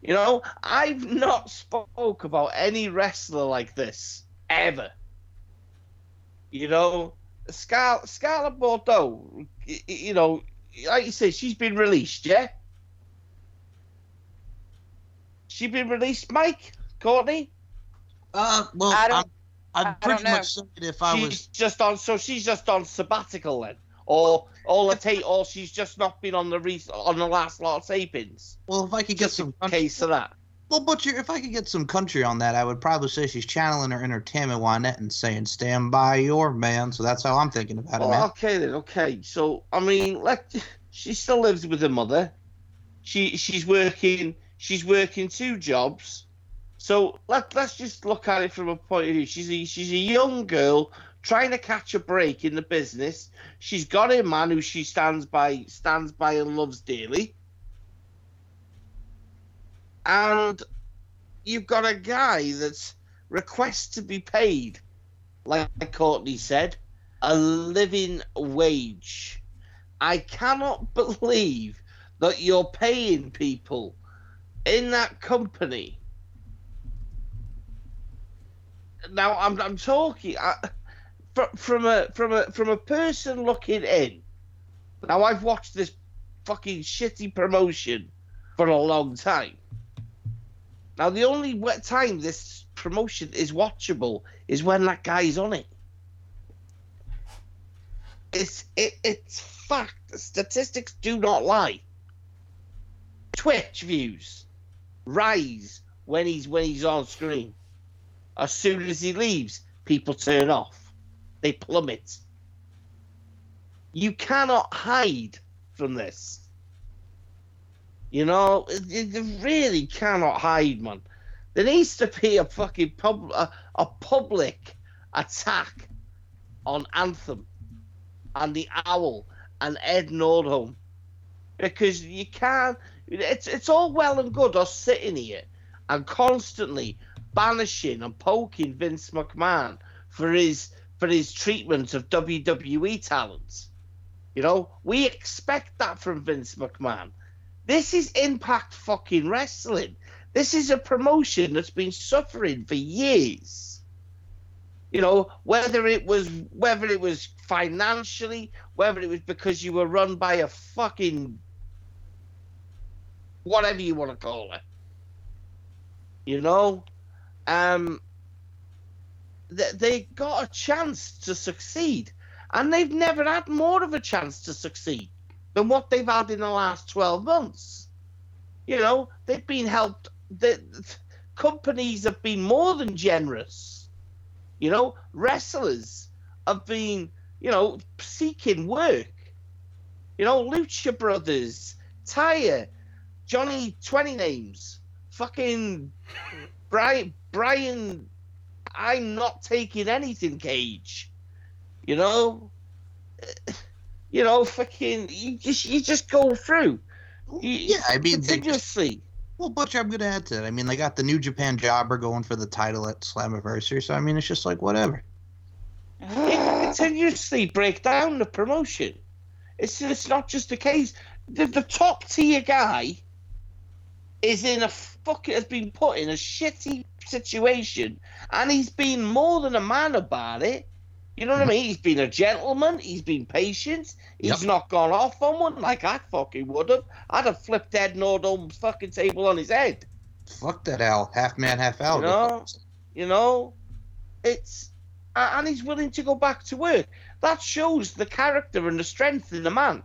You know, I've not spoke about any wrestler like this ever. You know, Scarlett Bordeaux. You know, like you say, she's been released. Yeah, she's been released. Mike, Courtney. Well, I'd pretty much say it if I was just on. So she's just on sabbatical then, or she's just not been on the last lot of tapings. Well, if I could get some country, case of that. Well, Butcher, if I could get some country on that, I would probably say she's channeling her inner Tammy Wynette and saying "Stand by your man." So that's how I'm thinking about it, man. Okay then. Okay. So I mean, she still lives with her mother. She's working. She's working two jobs. So let's just look at it from a point of view. She's a young girl trying to catch a break in the business. She's got a man who she stands by and loves dearly. And you've got a guy that requests to be paid, like Courtney said, a living wage. I cannot believe that you're paying people in that company Now I'm talking from a person looking in. Now I've watched this fucking shitty promotion for a long time. Now the only time this promotion is watchable is when that guy's on it. It's fact. Statistics do not lie. Twitch views rise when he's on screen. As soon as he leaves, people turn off. They plummet. You cannot hide from this. You know, you really cannot hide, man. There needs to be a fucking public attack on Anthem and the Owl and Ed Nordholm, because you can't. It's all well and good us sitting here and constantly banishing and poking Vince McMahon for his treatment of WWE talents. You know, we expect that from Vince McMahon. This is Impact fucking Wrestling. This is a promotion that's been suffering for years. You know, whether it was financially, whether it was because you were run by a fucking whatever you want to call it. You know, they got a chance to succeed, and they've never had more of a chance to succeed than what they've had in the last 12 months. You know, they've been helped. The companies have been more than generous. You know, wrestlers have been, you know, seeking work. You know, Lucha Brothers, Tyre, Johnny 20 names, fucking Brian, I'm not taking anything, Cage. You know? You know, fucking, you just go through. Yeah, I mean, continuously. Well, Butch, I'm going to add to that. I mean, they got the New Japan jobber going for the title at Slammiversary, so I mean, it's just like, whatever. They continuously break down the promotion. It's not just the case. The top tier guy has been put in a shitty situation, and he's been more than a man about it. You know what I mean? He's been a gentleman. He's been patient. He's not gone off on one like I fucking would have. I'd have flipped Ed Nordholm's fucking table on his head. Fuck that Al. Half man, half Al. You know? It's... And he's willing to go back to work. That shows the character and the strength in the man.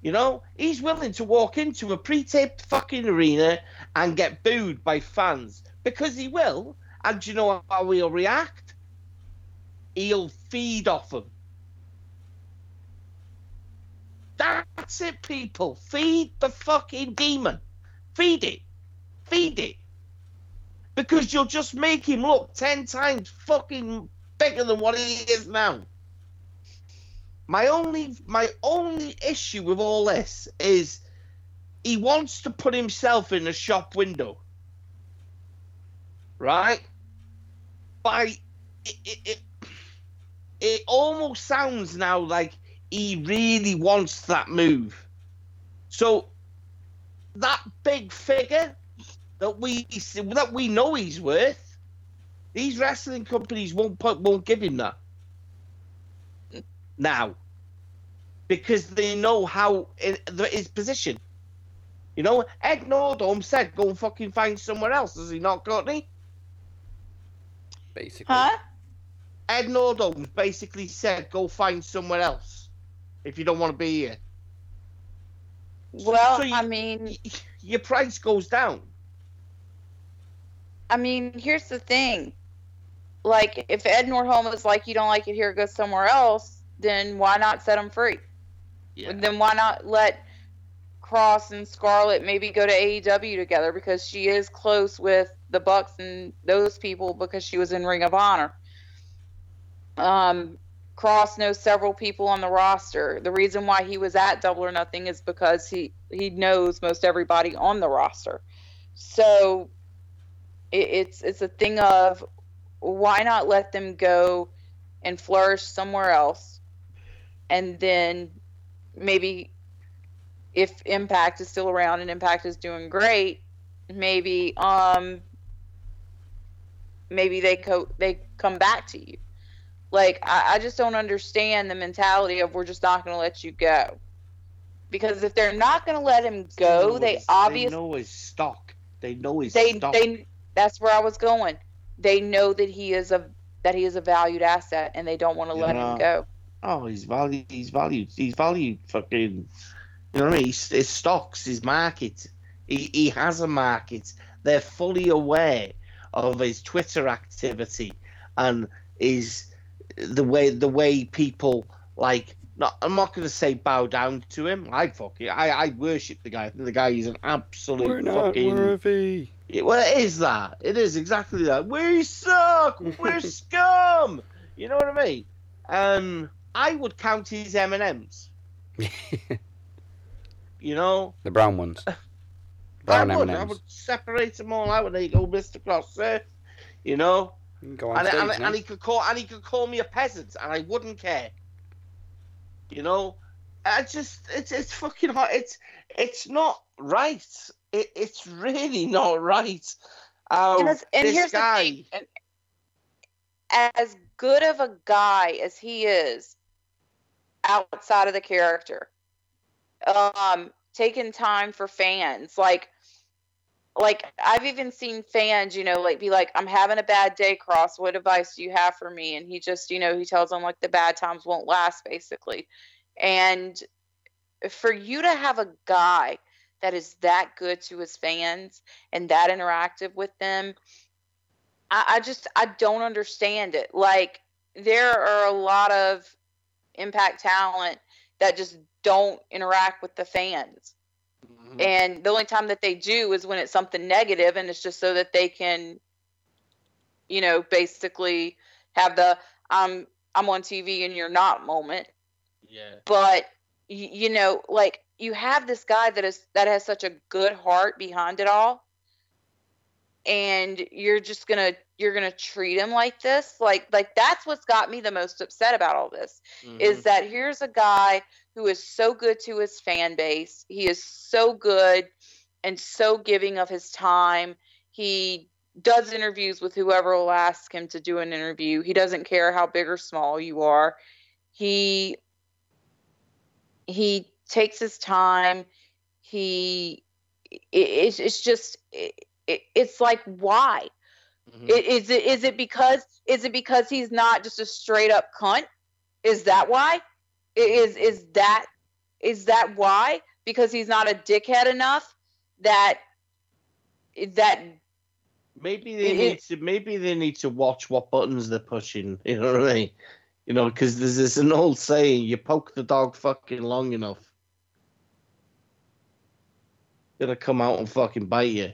You know? He's willing to walk into a pre-taped fucking arena and get booed by fans. Because he will. And do you know how he'll react? He'll feed off them. That's it, people. Feed the fucking demon. Feed it. Because you'll just make him look 10 times fucking bigger than what he is now. My only issue with all this is he wants to put himself in a shop window. Right? It almost sounds now like he really wants that move. So that big figure that we know he's worth, these wrestling companies won't give him that now because they know how his position. You know, Ed Nordholm said, "Go and fucking find somewhere else." Has he not, Courtney? Basically, huh? Ed Nordholm basically said, go find somewhere else if you don't want to be here. Well, so your price goes down. I mean, here's the thing. Like, if Ed Nordholm is like, you don't like it here, go somewhere else, then why not set him free? Yeah. Then why not let Cross and Scarlett maybe go to AEW together, because she is close with the Bucks and those people because she was in Ring of Honor. Cross knows several people on the roster. The reason why he was at Double or Nothing is because he knows most everybody on the roster. So it's a thing of why not let them go and flourish somewhere else, and then maybe if Impact is still around and Impact is doing great, maybe maybe they come back to you. Like, I just don't understand the mentality of we're just not going to let you go. Because if they're not going to let him go, they obviously... They know his stock. They know his stock. That's where I was going. They know that he is a valued asset, and they don't want to let him go. Oh, he's valued fucking... You know what I mean? His stocks, his market. He has a market. They're fully aware of his Twitter activity and his... The way people like, I'm not going to say bow down to him. I worship the guy. I think the guy is an absolute we're not fucking worthy. Well, it is that. It is exactly that. We suck. We're scum. You know what I mean? I would count his M&Ms. You know, the brown ones. Brown M&Ms. I would separate them all out. There you go, Mr. Cross, sir. You know. And he could call me a peasant, and I wouldn't care. You know, I just it's fucking hot. It's not right. It's really not right. Here's guy. The thing. As good of a guy as he is, outside of the character, taking time for fans like I've even seen fans, you know, like be like, I'm having a bad day, Cross, what advice do you have for me? And he just, you know, he tells them like the bad times won't last basically. And for you to have a guy that is that good to his fans and that interactive with them, I don't understand it. Like, there are a lot of Impact talent that just don't interact with the fans. And the only time that they do is when it's something negative, and it's just so that they can, you know, basically have the I'm on TV and you're not moment. Yeah. But, you know, like, you have this guy that has such a good heart behind it all, and you're gonna treat him like this. Like that's what's got me the most upset about all this, is that here's a guy who is so good to his fan base. He is so good and so giving of his time. He does interviews with whoever will ask him to do an interview. He doesn't care how big or small you are. He takes his time. It's like, why? Mm-hmm. Is it because he's not just a straight up cunt? Is that why? Is that why? Because he's not a dickhead enough that maybe they need to watch what buttons they're pushing. You know what I mean? You know, because there's this an old saying: you poke the dog fucking long enough, it'll come out and fucking bite you.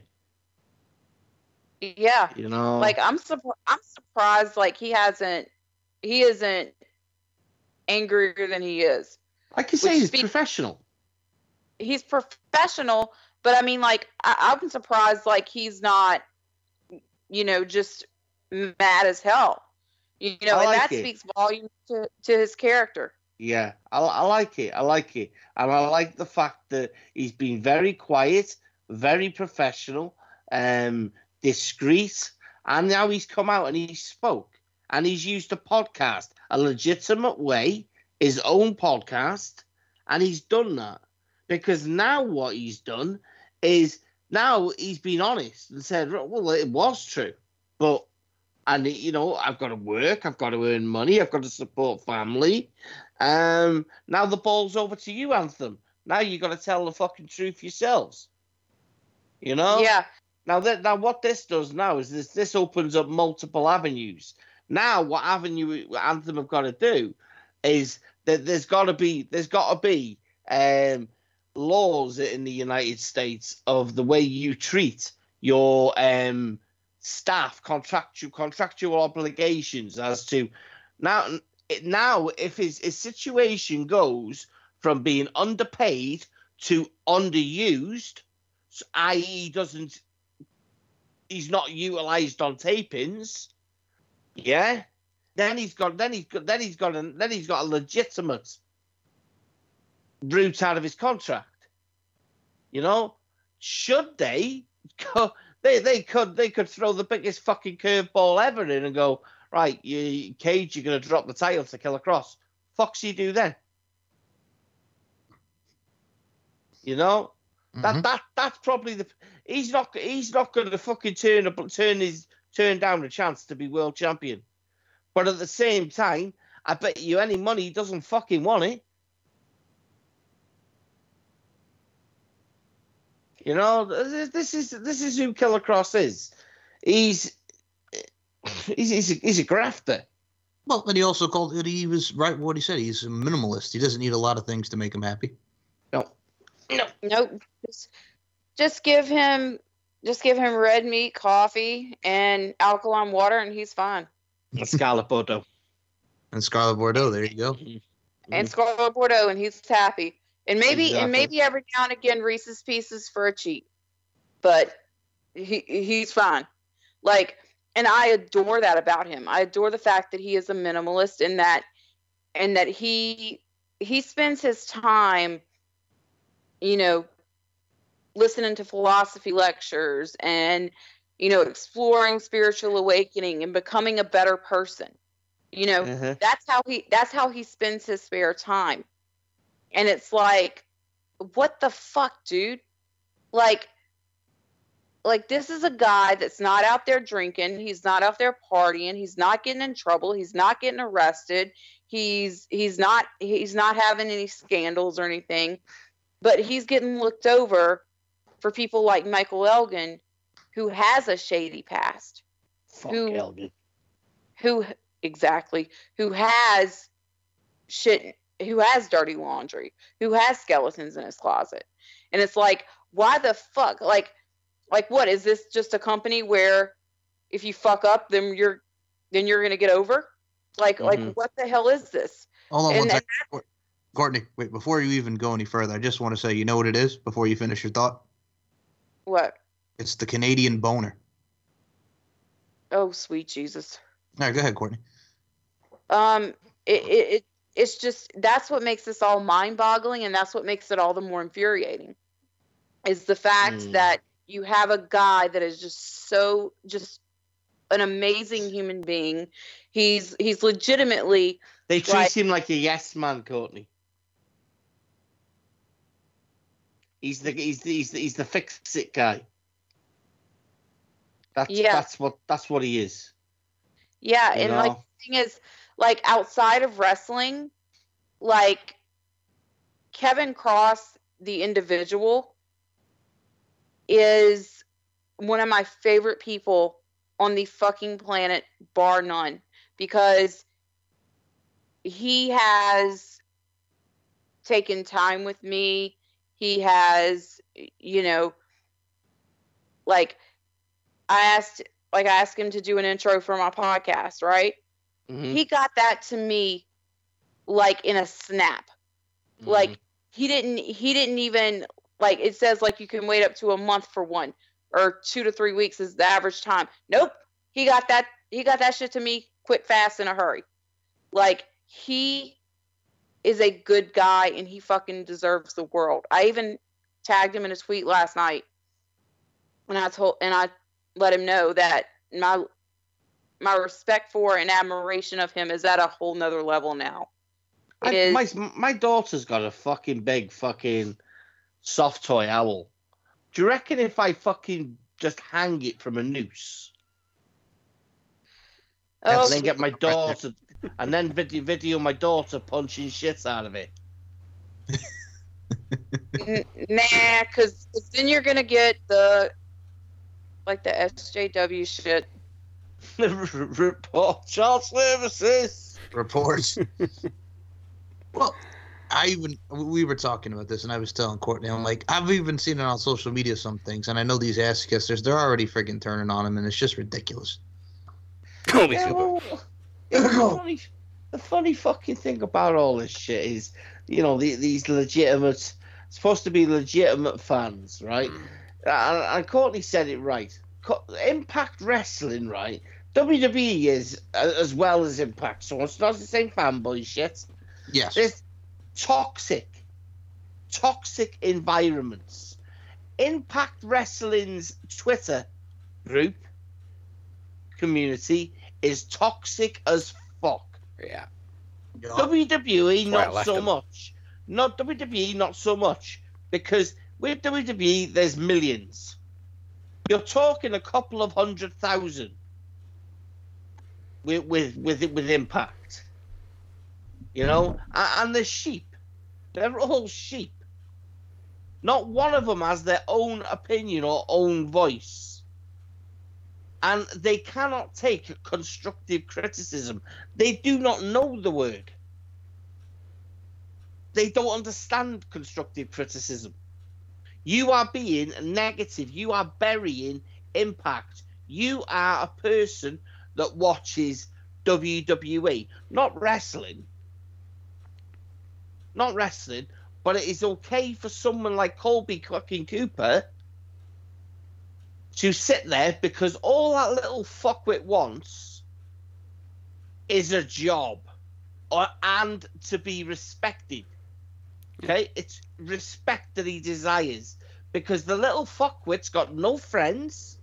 Yeah, you know, like I'm surprised. Like he isn't angrier than he is. I could say he's professional. He's professional, but I mean, like, I'm surprised, like, he's not, you know, just mad as hell. You know, like, and that speaks volumes to his character. Yeah, I like it. I like it. And I like the fact that he's been very quiet, very professional, discreet, and now he's come out and he spoke. And he's used a podcast, a legitimate way, his own podcast, and he's done that. Because now what he's done is, now he's been honest and said, well, it was true. But, and you know, I've got to work, I've got to earn money, I've got to support family. Now the ball's over to you, Anthem. Now you've got to tell the fucking truth yourselves. You know? Yeah. Now what this does now is this opens up multiple avenues. Now, what avenue Anthem have got to do is that there's got to be laws in the United States of the way you treat your staff, contractual obligations as to now if his situation goes from being underpaid to underused, so i.e. he's not utilized on tapings. Yeah, then he's got a legitimate route out of his contract. You know, should they go? They could throw the biggest fucking curveball ever in and go, right, Cage, you're going to drop the title to Killer Cross. Fuck's you do then? You know, mm-hmm. that's probably the. He's not going to fucking turn down a chance to be world champion. But at the same time, I bet you any money he doesn't fucking want it. You know, this is who Killer Cross is. He's a grafter. Well, and he also called it. He was right what he said. He's a minimalist. He doesn't need a lot of things to make him happy. No. Just give him red meat, coffee, and alkaline water, and he's fine. And Scarlett Bordeaux. There you go. And Scarlett Bordeaux, and he's happy. And maybe exactly. And maybe every now and again Reese's Pieces for a cheat, but he's fine. Like, and I adore that about him. I adore the fact that he is a minimalist and that he spends his time, you know, listening to philosophy lectures and, you know, exploring spiritual awakening and becoming a better person. You know, uh-huh. That's how he spends his spare time. And it's like, what the fuck, dude? Like this is a guy that's not out there drinking. He's not out there partying. He's not getting in trouble. He's not getting arrested. He's not having any scandals or anything. But he's getting looked over for people like Michael Elgin, who has a shady past. Fuck Elgin. Who has shit, who has dirty laundry, who has skeletons in his closet. And it's like, why the fuck? Like what, is this just a company where if you fuck up, then you're gonna get over? Like what the hell is this? Hold on one second. Courtney, wait, before you even go any further, I just want to say, you know what it is before you finish your thought? What? It's the Canadian boner. Oh, sweet Jesus. All right, go ahead, Courtney. It's just, that's what makes this all mind-boggling, and that's what makes it all the more infuriating, is the fact that you have a guy that is just an amazing human being. He's legitimately... They treat him like a yes man, Courtney. He's the fix it guy. That's what he is. Yeah, you and know? Like the thing is, like outside of wrestling, like Kevin Cross, the individual, is one of my favorite people on the fucking planet, bar none, because he has taken time with me. He has, you know, I asked him to do an intro for my podcast, right? Mm-hmm. He got that to me like in a snap. Mm-hmm. Like he didn't even, like it says like you can wait up to a month for one, or 2 to 3 weeks is the average time. Nope. He got that shit to me quick, fast, in a hurry. Like he is a good guy and he fucking deserves the world. I even tagged him in a tweet last night and I let him know that my respect for and admiration of him is at a whole nother level now. My daughter's got a fucking big fucking soft toy owl. Do you reckon if I fucking just hang it from a noose and then get my daughter... And then video my daughter punching shit out of it. Nah, because then you're going to get the SJW shit. Report child services. Reports. Well, we were talking about this, and I was telling Courtney, I'm like, I've even seen it on social media, some things, and I know these ass kissers, they're already freaking turning on him, and it's just ridiculous. The funny fucking thing about all this shit is, you know, these legitimate, supposed to be legitimate fans, right? And Courtney said it right. Impact Wrestling, right? WWE is as well as Impact, so it's not the same fanboy shit. Yes. It's toxic environments. Impact Wrestling's Twitter group community is toxic as fuck. Yeah. WWE, not so much. Not WWE, not so much. Because with WWE, there's millions. You're talking a couple of 100,000 with Impact. You know? And they're sheep. They're all sheep. Not one of them has their own opinion or own voice. And they cannot take constructive criticism. They do not know the word. They don't understand constructive criticism. You are being negative. You are burying Impact. You are a person that watches WWE, not wrestling. Not wrestling, but it is okay for someone like Colby fucking Cooper to sit there because all that little fuckwit wants is a job and to be respected. Okay? It's respect that he desires because the little fuckwit's got no friends.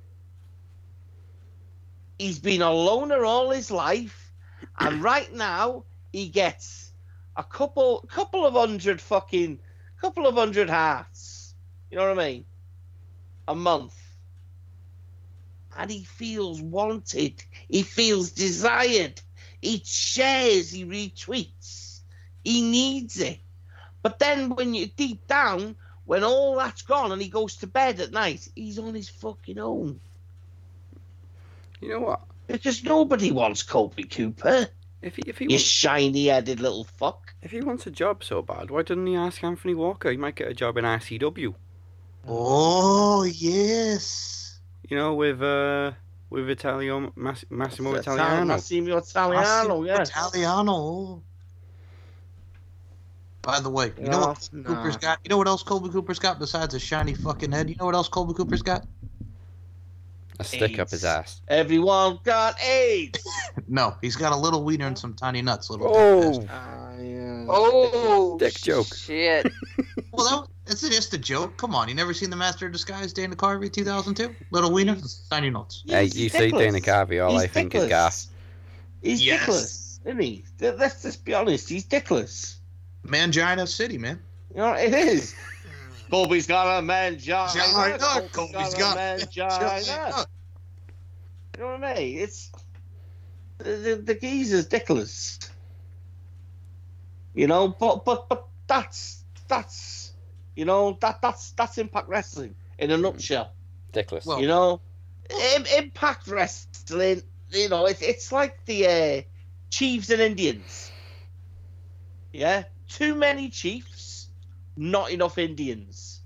He's been a loner all his life, and right now he gets a couple of hundred hearts. You know what I mean? A month. And he feels wanted. He feels desired. He shares. He retweets. He needs it. But then when you're deep down, when all that's gone and he goes to bed at night, he's on his fucking own. You know what? Because nobody wants Colby Cooper. If he you shiny-headed little fuck. If he wants a job so bad, why doesn't he ask Anthony Walker? He might get a job in RCW. Oh, yes. You know, with Massimo Italiano. By the way, you know what Cooper's got? You know what else Colby Cooper's got besides a shiny fucking head? You know what else Colby Cooper's got? A stick AIDS. Up his ass. Everyone got AIDS. No, he's got a little wiener and some tiny nuts. Dick joke. Shit. Well, it's just a joke. Come on, you never seen The Master of Disguise, Dana Carvey, 2002? Little wiener and tiny nuts. Yeah, you say Dana Carvey, all he's I think dickless. Is gas. He's dickless, isn't he? Let's just be honest, he's dickless. Mangina City, man. You know, it is. Colby's got a mangina. Colby's got a mangina. You know what I mean? It's the geezer's dickless. You know, but that's you know that's Impact Wrestling in a nutshell. Dickless. Well, you know, Impact Wrestling. You know, it's like the Chiefs and Indians. Yeah, too many Chiefs. Not enough Indians,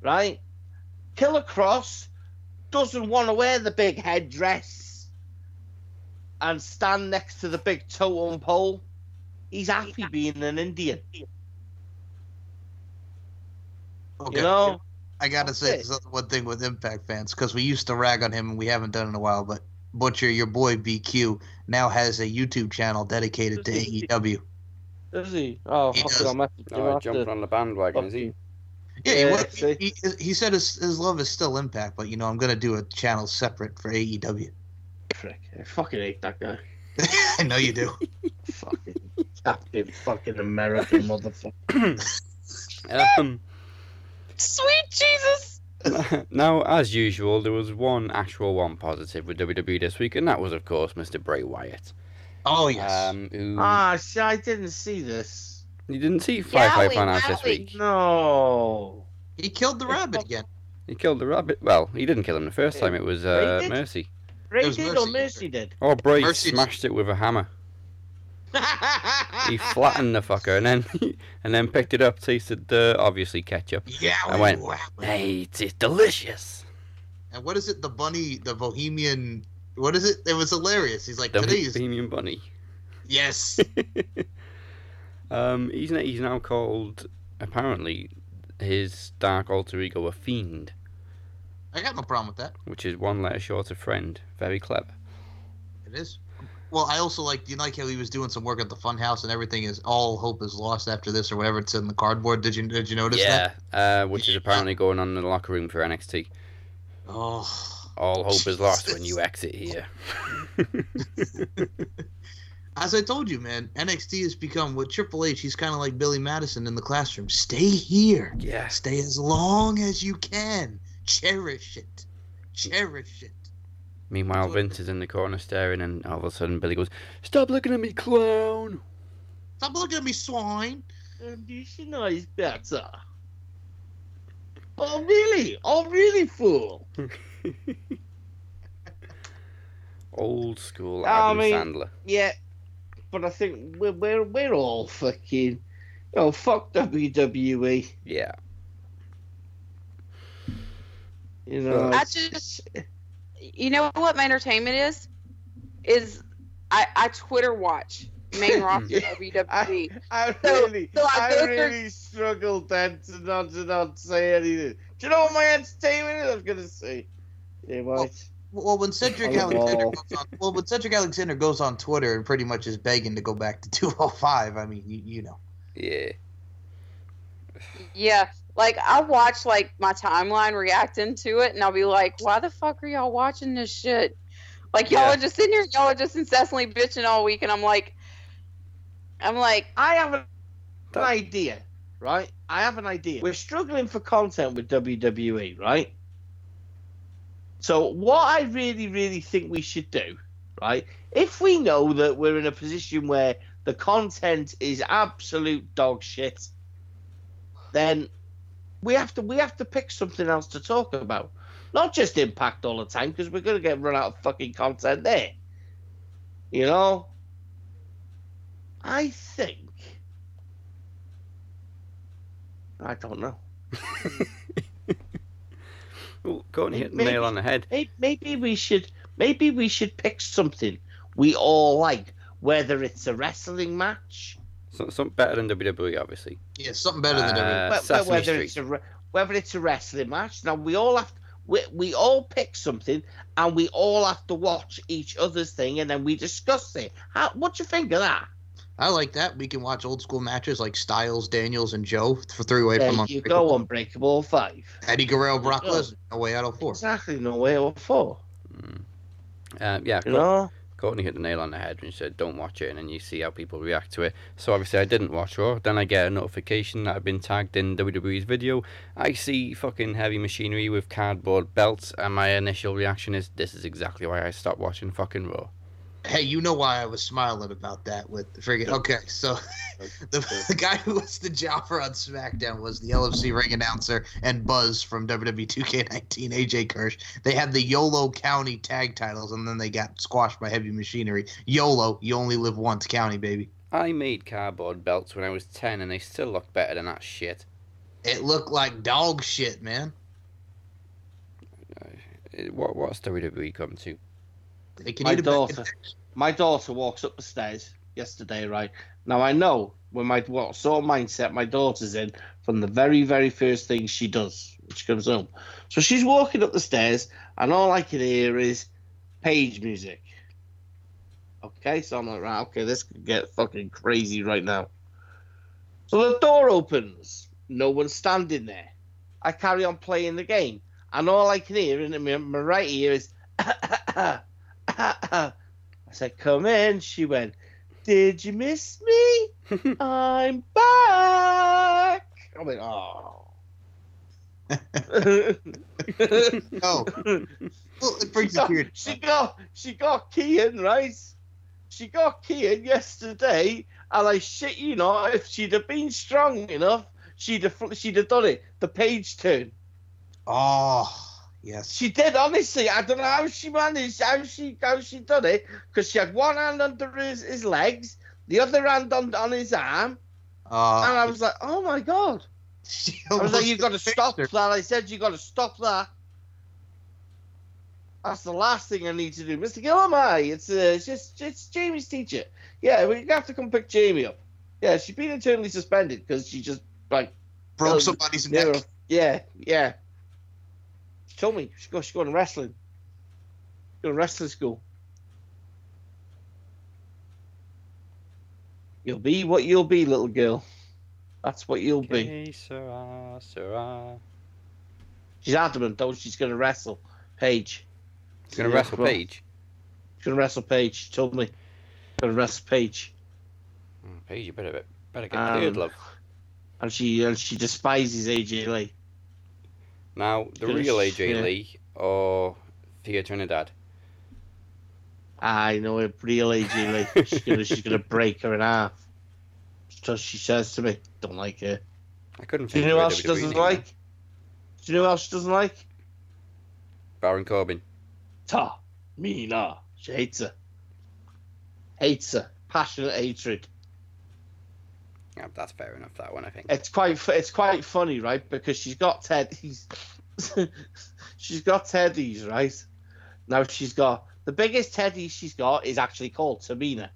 right? Killer Cross doesn't want to wear the big headdress and stand next to the big totem pole. He's happy being an Indian. Okay. You know? I got to say, there's one thing with Impact fans, because we used to rag on him and we haven't done it in a while, but Butcher, your boy BQ, now has a YouTube channel dedicated to AEW. Does he? Oh, he does. No, jumping on the bandwagon, is he? Yeah, he said his love is still Impact, but, you know, I'm going to do a channel separate for AEW. Frick. I fucking hate that guy. I know you do. fucking American motherfucker. Sweet Jesus! Now, as usual, there was one positive with WWE this week, and that was, of course, Mr. Bray Wyatt. Oh, yes. See, I didn't see this. You didn't see 555 this week? No. He killed the rabbit again. He killed the rabbit. Well, he didn't kill him the first time. It was Mercy. Bray did or Mercy did? Oh, Bray smashed it with a hammer. He flattened the fucker and then picked it up, tasted obviously ketchup. Yeah, and went, hey, it's delicious. And what is it? The Bohemian... What is it? It was hilarious. He's like, today's... Bohemian Bunny. Yes. He's now called, apparently, his dark alter ego a fiend. I got no problem with that. Which is one letter short of friend. Very clever. It is. Well, I also like how he was doing some work at the Funhouse and everything is all hope is lost after this or whatever it's in the cardboard. Did you notice that? Yeah, which is apparently going on in the locker room for NXT. Oh... All hope is lost when you exit here. As I told you, man, NXT has become, with Triple H, he's kind of like Billy Madison in the classroom. Stay here. Yeah. Stay as long as you can. Cherish it. Cherish it. Meanwhile, Vince is in the corner staring, and all of a sudden Billy goes, "Stop looking at me, clown. Stop looking at me, swine. You should know he's better. Oh, really? Oh, really, fool?" Old school Adam Sandler. Yeah, but I think we're all fucking, fuck WWE. Yeah. You know what my entertainment is? I Twitter watch main roster WWE. I really struggled then to not say anything. Do you know what my entertainment is? I was gonna say, yeah, right. Well, when Cedric Alexander goes on Twitter and pretty much is begging to go back to 205, I mean, you know. Yeah. Yeah, like, I watch, like, my timeline reacting to it, and I'll be like, why the fuck are y'all watching this shit? Like, y'all are just sitting here, y'all are just incessantly bitching all week, and I'm like, I have an idea, right? I have an idea. We're struggling for content with WWE, right? So what I really, really think we should do, right, if we know that we're in a position where the content is absolute dog shit, then we have to pick something else to talk about. Not just Impact all the time, because we're going to get run out of fucking content there. You know? I think... I don't know. Ooh, Courtney hit the nail on the head. Maybe we should pick something we all like, whether it's a wrestling match. Something better than WWE, obviously. Yeah, something better than WWE. But whether it's a wrestling match. Now we all pick something, and we all have to watch each other's thing, and then we discuss it. What do you think of that? I like that. We can watch old school matches like Styles, Daniels, and Joe for three-way from Unbreakable. You go Unbreakable 5. Eddie Guerrero, Brock Lesnar, No Way Out 4. Exactly, No Way Out 4. Courtney hit the nail on the head when she said, don't watch it, and then you see how people react to it. So obviously I didn't watch Raw. Then I get a notification that I've been tagged in WWE's video. I see fucking heavy machinery with cardboard belts, and my initial reaction is, this is exactly why I stopped watching fucking Raw. Hey, you know why I was smiling about that with the friggin'... Okay, so the guy who was the jobber on SmackDown was the LFC ring announcer and Buzz from WWE 2K19, AJ Kirsch. They had the YOLO County tag titles, and then they got squashed by heavy machinery. YOLO, you only live once, County, baby. I made cardboard belts when I was 10, and they still look better than that shit. It looked like dog shit, man. What's WWE come to? My daughter walks up the stairs yesterday, right? Now, I know when what sort of mindset my daughter's in from the very, very first thing she does when she comes home. So she's walking up the stairs, and all I can hear is Paige music. Okay, so I'm like, right, okay, this could get fucking crazy right now. So the door opens. No one's standing there. I carry on playing the game, and all I can hear in my right ear is... I said, come in. She went, did you miss me? I'm back. I went, oh. Oh. Well, it brings up here. She got Kean, right? She got Kean yesterday, and I shit you not, if she'd have been strong enough, she'd have done it. The Paige turn. Oh. Yes. She did, honestly. I don't know how she managed, how she done it, because she had one hand under his legs, the other hand on his arm, and I was like, oh, my God. I was like, you've got to stop that. I said, you've got to stop that. That's the last thing I need to do. Mr. Gillamai, it's Jamie's teacher. Yeah, we're going to have to come pick Jamie up. Yeah, she's been internally suspended because she just, like... broke somebody's neck. Yeah. She told me she's going to wrestling. She's going to wrestling school. You'll be what you'll be, little girl. That's what you'll be. Sarah. She's adamant, though, she's going to wrestle Paige. He's going to wrestle Paige? He's going to wrestle Paige. She told me. He's going to wrestle Paige. Paige, you better get cleared, love. And she despises AJ Lee. Now, the real AJ Lee or Thea Trinidad? I know a real AJ Lee. She's gonna break her in half. So she says to me, "Don't like her." I couldn't. Do you know who else she doesn't like? Do you know who else she doesn't like? Baron Corbin. Tamina. She hates her. Hates her. Passionate hatred. Yeah, that's fair enough. That one, I think. It's quite funny, right? Because she's got teddies. She's got teddies, right? Now she's got. The biggest teddy she's got is actually called Tamina.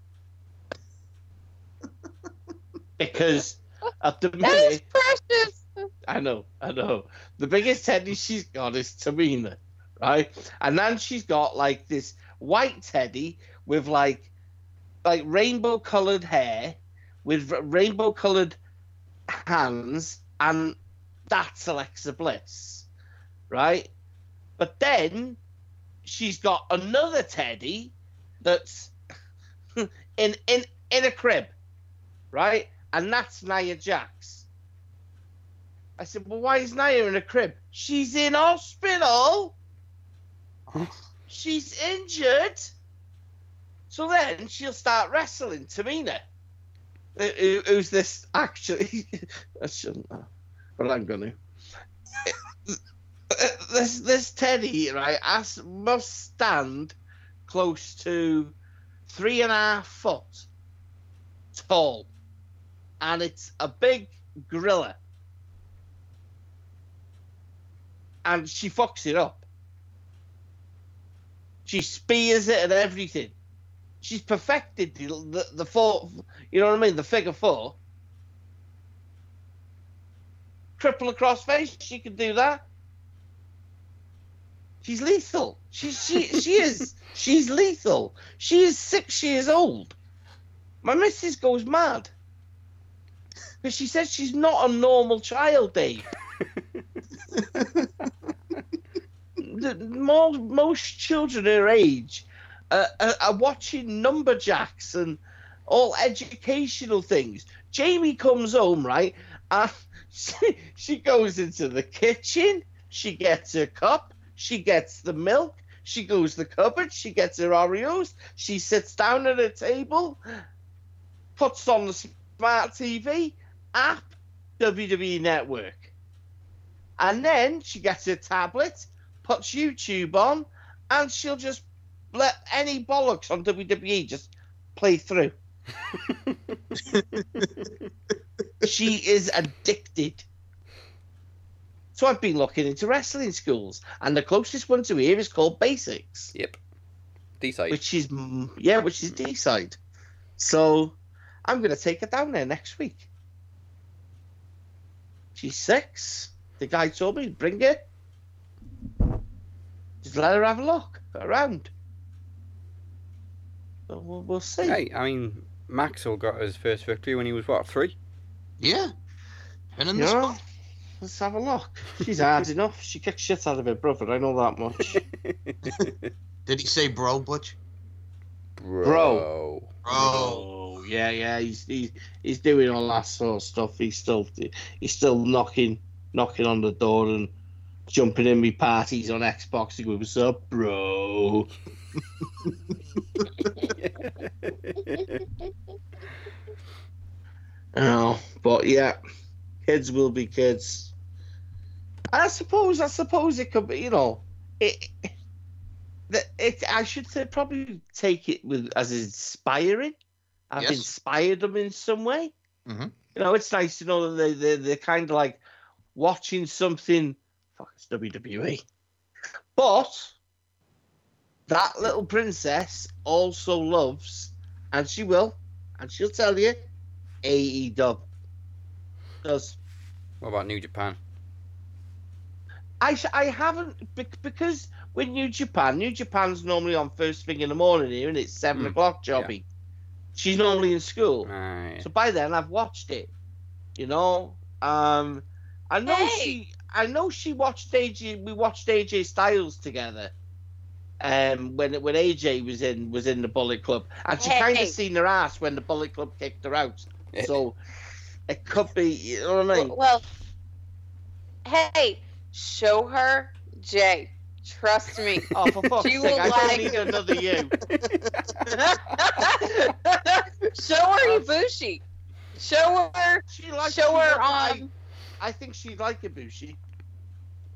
Because at the minute... That is precious! I know. The biggest teddy she's got is Tamina, right? And then she's got, like, this white teddy with, like rainbow-coloured hair, with rainbow-coloured hands, and that's Alexa Bliss, right? But then... she's got another teddy that's in a crib, right? And that's Nia Jax. I said, well, why is Nia in a crib? She's in hospital. She's injured. So then she'll start wrestling Tamina. Who's this actually? I shouldn't know, but I'm going to. This teddy, right, must stand close to 3.5 foot tall, and it's a big gorilla, and she fucks it up. She spears it and everything. She's perfected the four, you know what I mean, the figure four. Triple across face, she can do that. She's lethal. She is. She's lethal. She is 6 years old. My missus goes mad. Because she says she's not a normal child, Dave. Most children her age are watching Numberjacks and all educational things. Jamie comes home, right? And she goes into the kitchen. She gets her cup. She gets the milk, she goes to the cupboard, she gets her Oreos, she sits down at her table, puts on the smart TV, app, WWE Network. And then she gets her tablet, puts YouTube on, and she'll just let any bollocks on WWE just play through. She is addicted. So I've been looking into wrestling schools, and the closest one to here is called Basics. Yep, D-side. Which is D-side. So I'm going to take her down there next week. She's 6. The guy told me, bring her. Just let her have a look around. So we'll see. Hey, I mean, Maxwell got his first victory when he was, 3? Yeah. And in the spot. Let's have a look. She's hard enough. She kicks shit out of her brother. I know that much. Did he say bro, Butch? Bro. Yeah. He's doing all that sort of stuff. He's still knocking on the door and jumping in with parties on Xbox and going, "What's up, bro?" Oh, but yeah. Kids will be kids. I suppose it could be, you know, it I should say probably take it with as inspiring. I've inspired them in some way. Mm-hmm. You know, it's nice to know that they're kind of like watching something. Fuck, it's WWE. But that little princess also loves, and she will, and she'll tell you, AEW. What about New Japan? I haven't, because with New Japan's normally on first thing in the morning here, and it's 7 o'clock, jobby. Yeah. She's normally in school, right. So by then I've watched it. You know, I know she watched AJ. We watched AJ Styles together when AJ was in the Bullet Club, and she kind of seen her ass when the Bullet Club kicked her out. So it could be, you know what I mean? Well, hey, show her Jay. Trust me. Oh, for fuck's sake, I don't need another you. Show her Ibushi. Show her. Show her on. I think she'd like Ibushi.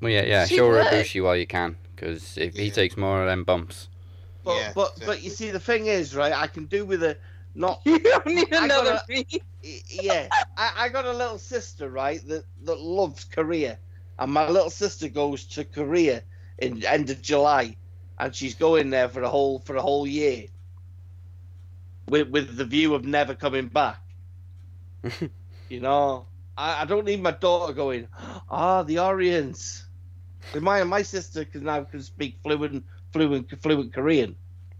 Well, yeah. Show her Ibushi while you can, because if he takes more of them bumps. But yeah, but you see, the thing is, right? I can do with a not. You don't need another me. Yeah, I got a little sister, right? That loves Korea, and my little sister goes to Korea in end of July, and she's going there for a whole year with the view of never coming back. You know, I don't need my daughter going, the Orients. My sister can now speak fluent Korean.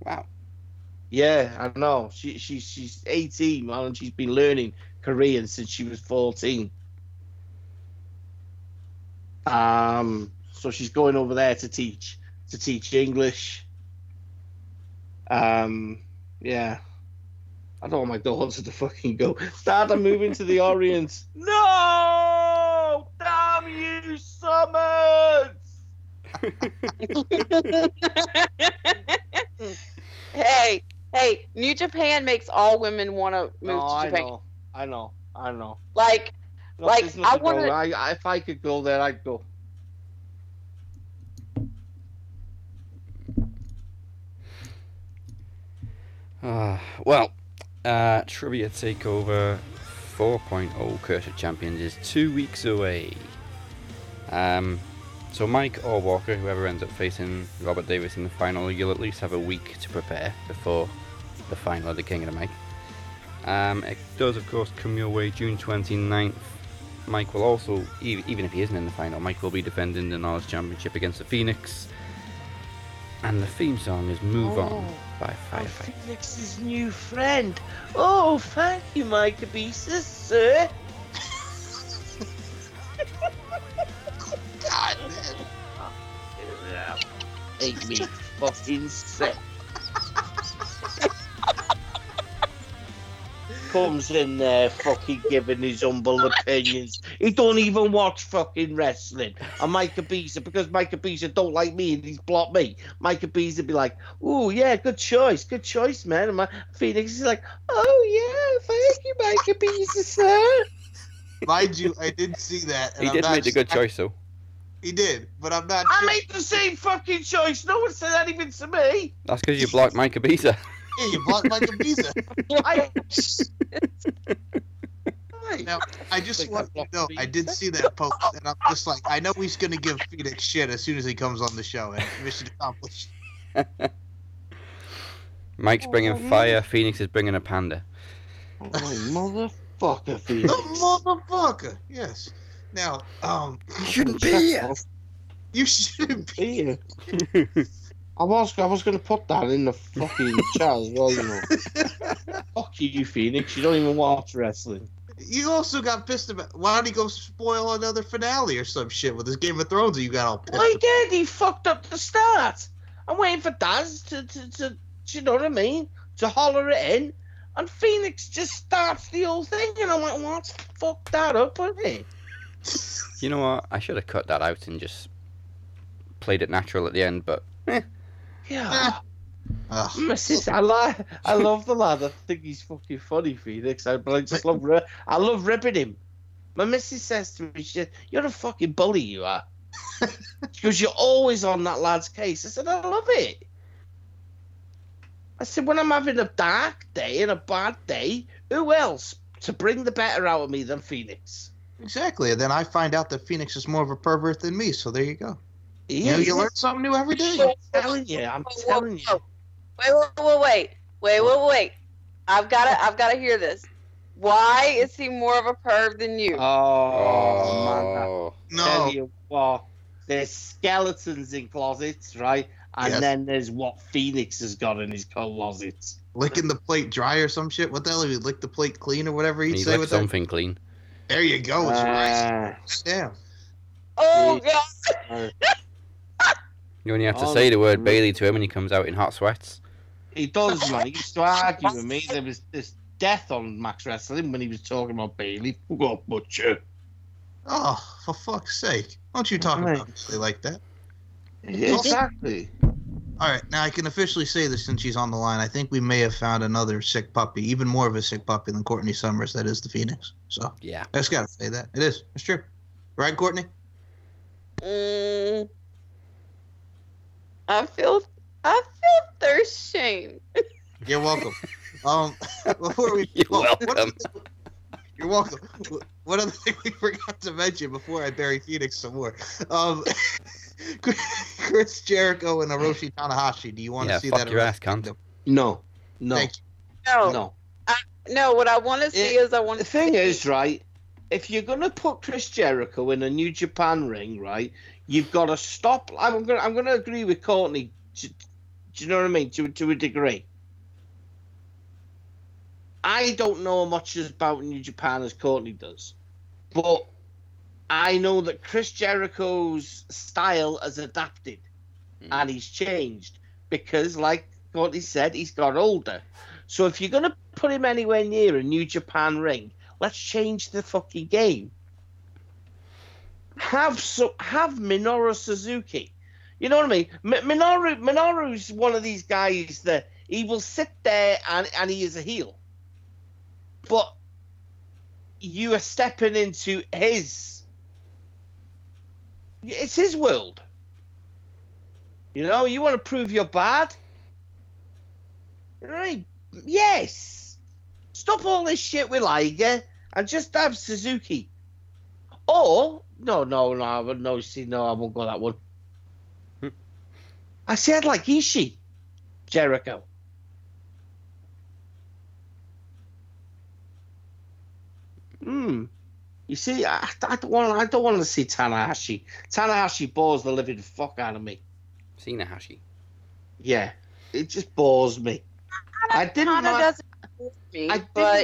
Wow. Yeah, I know. She's 18, and she's been learning Korean since she was 14. So she's going over there to teach English. Yeah. I don't want my daughter to fucking go. Stardom moving to the Orient. No! Damn you, Summers! Hey, New Japan makes all women want to move to Japan. I know. Like I want to. If I could go there, I'd go. Trivia Takeover 4.0 Curse of Champions is 2 weeks away. So Mike or Walker, whoever ends up facing Robert Davis in the final, you'll at least have a week to prepare before the final of the King of the Mic. It does, of course, come your way June 29th. Mike will also, even if he isn't in the final, Mike will be defending the Knowledge Championship against the Phoenix. And the theme song is Move On by Firefly. Phoenix's new friend. Oh, thank you, Mike Abesis, sir. God, man. Make me fucking sick. Comes in there fucking giving his humble opinions. He don't even watch fucking wrestling. And Mike Ibiza, because Mike Ibiza don't like me and he's blocked me, Mike Ibiza be like, "Ooh, yeah, good choice, man." And my Phoenix is like, "Oh, yeah, thank you, Mike Ibiza, sir." Mind you, I did see that. And he did make a good choice, though. He did, but I'm not. I made the same fucking choice. No one said anything to me. That's because you blocked Mike Ibiza. Yeah, you blocked Mike Ibiza. Now, I just want you to know, I did see that post, and I'm just like, I know he's going to give Phoenix shit as soon as he comes on the show, and mission accomplished. Mike's bringing fire, Phoenix is bringing a panda. Oh, motherfucker, Phoenix. Motherfucker, yes. Now, you shouldn't be here. You shouldn't be here. I was going to put that in the fucking chat as well, you know. Fuck you, Phoenix. You don't even watch wrestling. You also got pissed about... Why don't he go spoil another finale or some shit with his Game of Thrones and you got all pissed? Well, he did. He fucked up the start. I'm waiting for Daz to you know what I mean? To holler it in. And Phoenix just starts the whole thing. And I'm like, well, let's fuck that up, wouldn't he? You know what? I should have cut that out and just played it natural at the end, but... Yeah. I love the lad. I think he's fucking funny, Phoenix. I love ripping him. My missus says to me, she, "You're a fucking bully, you are." Because you're always on that lad's case. I said, "I love it." I said, "When I'm having a dark day and a bad day, who else to bring the better out of me than Phoenix?" Exactly. And then I find out that Phoenix is more of a pervert than me. So there you go. You learn something new every day. I'm telling you. Wait. I've gotta hear this. Why is he more of a perv than you? Oh man, I tell you what, there's skeletons in closets, right? And then there's what Phoenix has got in his closet. Licking the plate dry or some shit. What the hell? He licked the plate clean or whatever he'd say with something clean. There you go. It's right. Damn. Oh God. You only have to say the word Bailey to him and he comes out in hot sweats. He does, man. He used to argue with me. There was this death on Max Wrestling when he was talking about Bailey. Oh, butcher. Oh, for fuck's sake. Why don't you talk about Bailey like that? Exactly. All right, now I can officially say this since she's on the line. I think we may have found another sick puppy, even more of a sick puppy than Courtney Summers. That is the Phoenix. So yeah, I just got to say that. It is. It's true. Right, Courtney? I feel thirst shame. You're welcome. Before we You're welcome. One other thing we forgot to mention before I bury Phoenix some more. Chris Jericho and Hiroshi Tanahashi. Do you want to see that? No. No. Thank you. No. No, what I want to see is I want to see... The thing is, right, if you're going to put Chris Jericho in a New Japan ring, right, you've got to stop... I'm going to agree with Courtney. Do you know what I mean? To a degree. I don't know much about New Japan as Courtney does, but I know that Chris Jericho's style has adapted and he's changed because, like Courtney said, he's got older. So if you're going to put him anywhere near a New Japan ring, let's change the fucking game. Have Minoru Suzuki. You know what I mean? Minoru's one of these guys that he will sit there and he is a heel. But you are stepping into his... It's his world. You know, you want to prove you're bad? Right? Yes. Stop all this shit with Liger and just have Suzuki. Or... No, I won't go that one. I said like Ishii, Jericho. You see, I don't want to see Tanahashi. Tanahashi bores the living fuck out of me. Tanahashi. Yeah, it just bores me. I didn't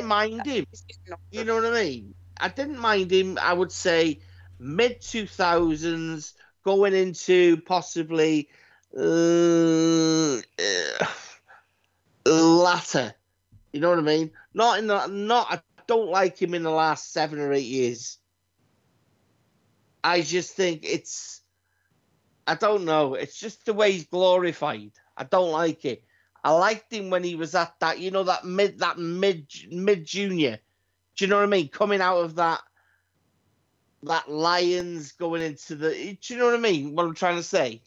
mind him. You know what I mean? I didn't mind him. I would say mid 2000s, going into possibly latter. You know what I mean? Don't like him in the last 7 or 8 years. I just think it's... I don't know. It's just the way he's glorified. I don't like it. I liked him when he was at that, you know, that mid junior. Do you know what I mean? Coming out of that Lions, going into the... Do you know what I mean? What I'm trying to say?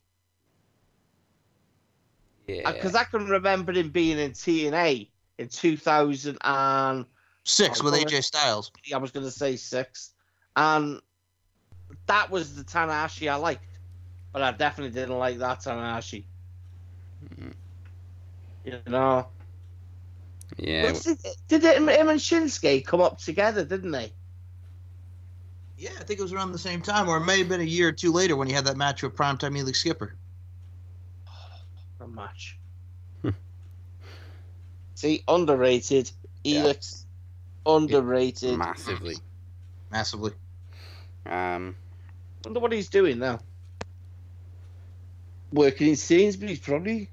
Yeah. Because I can remember him being in TNA in 2000 and... Six with AJ Styles. I was going to say six. And that was the Tanahashi I liked. But I definitely didn't like that Tanahashi. You know? Yeah. Did him and Shinsuke come up together, didn't they? Yeah, I think it was around the same time. Or it may have been a year or two later when he had that match with Primetime Elite Skipper. Oh, a match. See, underrated. Elix. Underrated. Massively. Wonder what he's doing now. Working in Sainsbury's, probably.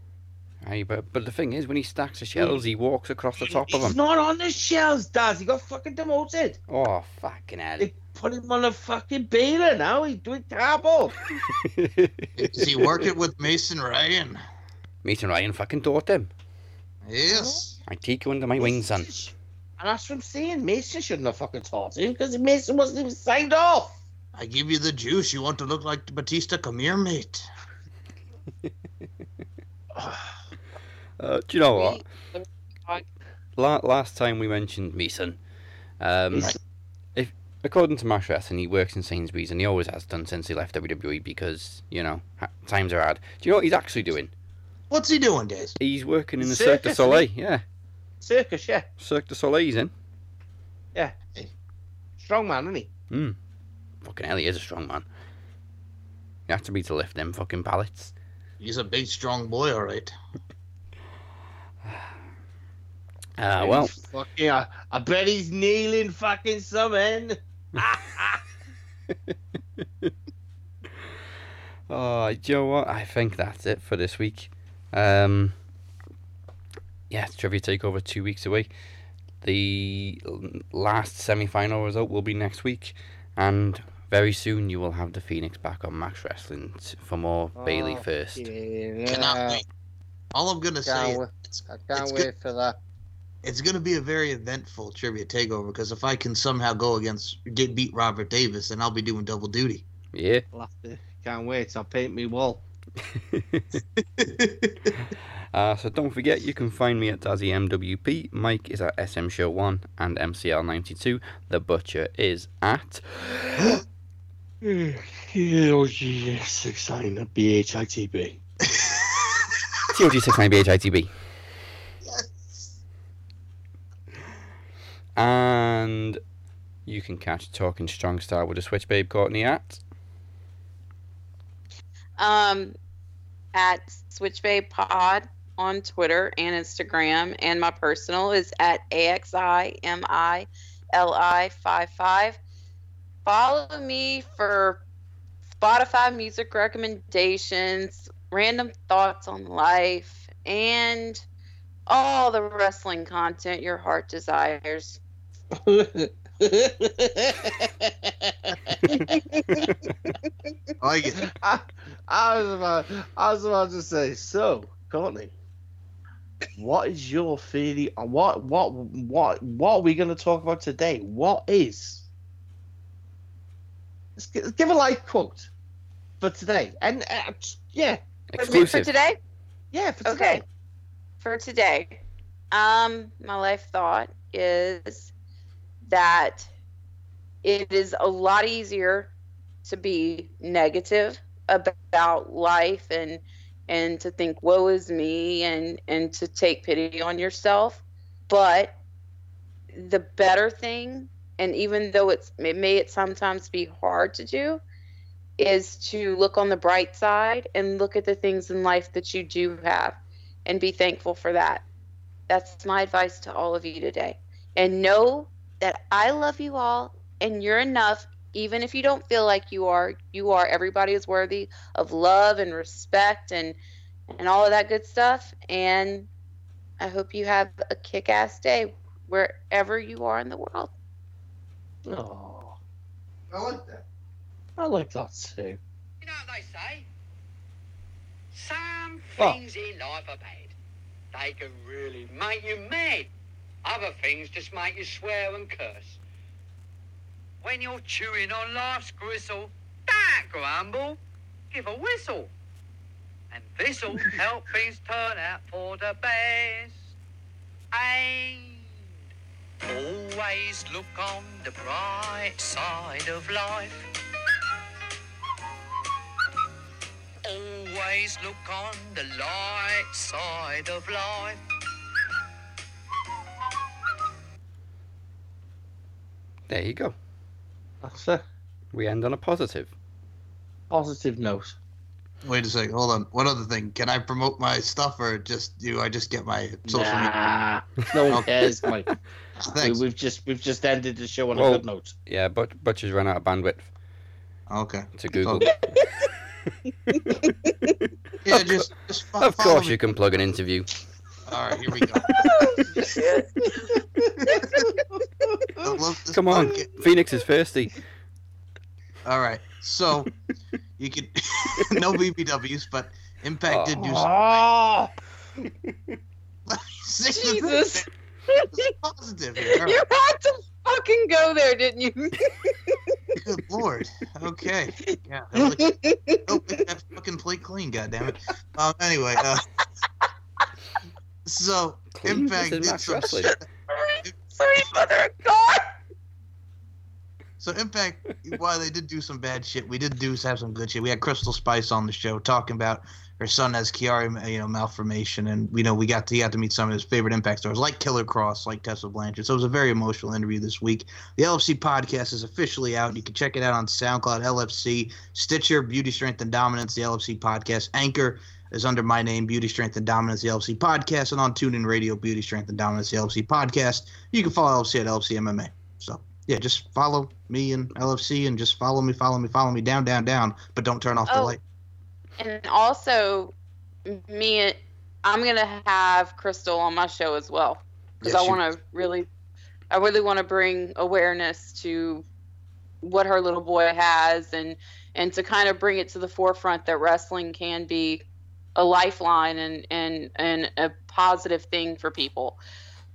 Hey, but the thing is, when he stacks the shells, he walks across the top of them. He's not on the shells, Daz. He got fucking demoted. Oh, fucking hell. They put him on a fucking baler now. He's doing terrible. Is he working with Mason Ryan? Mason Ryan fucking taught him. Yes. I take you under my wing, son. And that's what I'm saying. Mason shouldn't have fucking taught him because Mason wasn't even signed off. I give you the juice. You want to look like Batista? Come here, mate. Do you know what? Last time we mentioned Mason. If according to Mash Wrestling, he works in Sainsbury's and he always has done since he left WWE because, you know, times are hard. Do you know what he's actually doing? What's he doing, Daz? He's working in the Cirque du Soleil, yeah. Circus, yeah. Cirque du Soleil he's in. Yeah. Strong man, isn't he? Fucking hell, he is a strong man. You have to be to lift them fucking pallets. He's a big, strong boy, all right. Well. Fucking, I bet he's kneeling fucking some end. You know what? I think that's it for this week. Yeah, Trivia Takeover 2 weeks away. The last semi-final result will be next week, and very soon you will have the Phoenix back on Max Wrestling for more Bayley first. Yeah. Cannot wait. All I'm gonna say, I can't wait for that. It's gonna be a very eventful Trivia Takeover, because if I can somehow go against beat Robert Davis, then I'll be doing double duty. Yeah. Can't wait. I'll paint me wall. So don't forget, you can find me at Dazzy MWP. Mike is at SM Show 1 and MCL92. The Butcher is at TOG69BHITB. TOG69BHITB. Yes. And you can catch Talking Strong Style with a Switch Babe Courtney at at SwitchBay Pod on Twitter and Instagram, and my personal is at AXIMILI55. Follow me for Spotify music recommendations, random thoughts on life, and all the wrestling content your heart desires. I was about to say, so Courtney, what is your theory on what are we going to talk about today? What is, let's give a live quote for today, and yeah, exclusive for today. Yeah, for today. Okay. For today, my life thought is that it is a lot easier to be negative about life and to think woe is me and to take pity on yourself. But the better thing, and even though it may sometimes be hard to do, is to look on the bright side and look at the things in life that you do have and be thankful for that. That's my advice to all of you today. And know that I love you all, and you're enough, even if you don't feel like you are. You are. Everybody is worthy of love and respect and all of that good stuff. And I hope you have a kick-ass day wherever you are in the world. Oh, I like that. I like that too. You know what they say? Some things in life are bad. They can really make you mad. Other things just make you swear and curse. When you're chewing on life's gristle, don't grumble, give a whistle. And this'll help things turn out for the best. And always look on the bright side of life. Always look on the light side of life. There you go. That's it. We end on a positive note. Wait a second. Hold on. One other thing. Can I promote my stuff, or just do I just get my social media? No one cares, Mike. Thanks. We've just ended the show on a good note. Yeah, but Butcher's run out of bandwidth. Okay. To Google. Yeah, just of course me. You can plug an interview. All right, here we go. Come on, Phoenix is thirsty. All right, so you can no BBWs, but Impact did do something. Jesus, this is positive here. Right. You had to fucking go there, didn't you? Good lord. Okay. Yeah. Make that fucking plate clean, goddammit. Anyway. So, clean Impact did some shit. Sorry, mother of God. So, Impact, while they did do some bad shit, we did have some good shit. We had Crystal Spice on the show talking about her son has Chiari, malformation, and he got to meet some of his favorite Impact stars, like Killer Cross, like Tessa Blanchard. So, it was a very emotional interview this week. The LFC podcast is officially out. You can check it out on SoundCloud, LFC, Stitcher, Beauty, Strength, and Dominance, the LFC podcast, Anchor, is under my name, Beauty, Strength, and Dominance, the LFC Podcast, and on TuneIn Radio, Beauty, Strength, and Dominance, the LFC Podcast. You can follow LFC at LFC MMA. So, yeah, just follow me and LFC, and just follow me down, but don't turn off the light. And also, I'm gonna have Crystal on my show as well, because I really want to bring awareness to what her little boy has, and to kind of bring it to the forefront that wrestling can be a lifeline and a positive thing for people.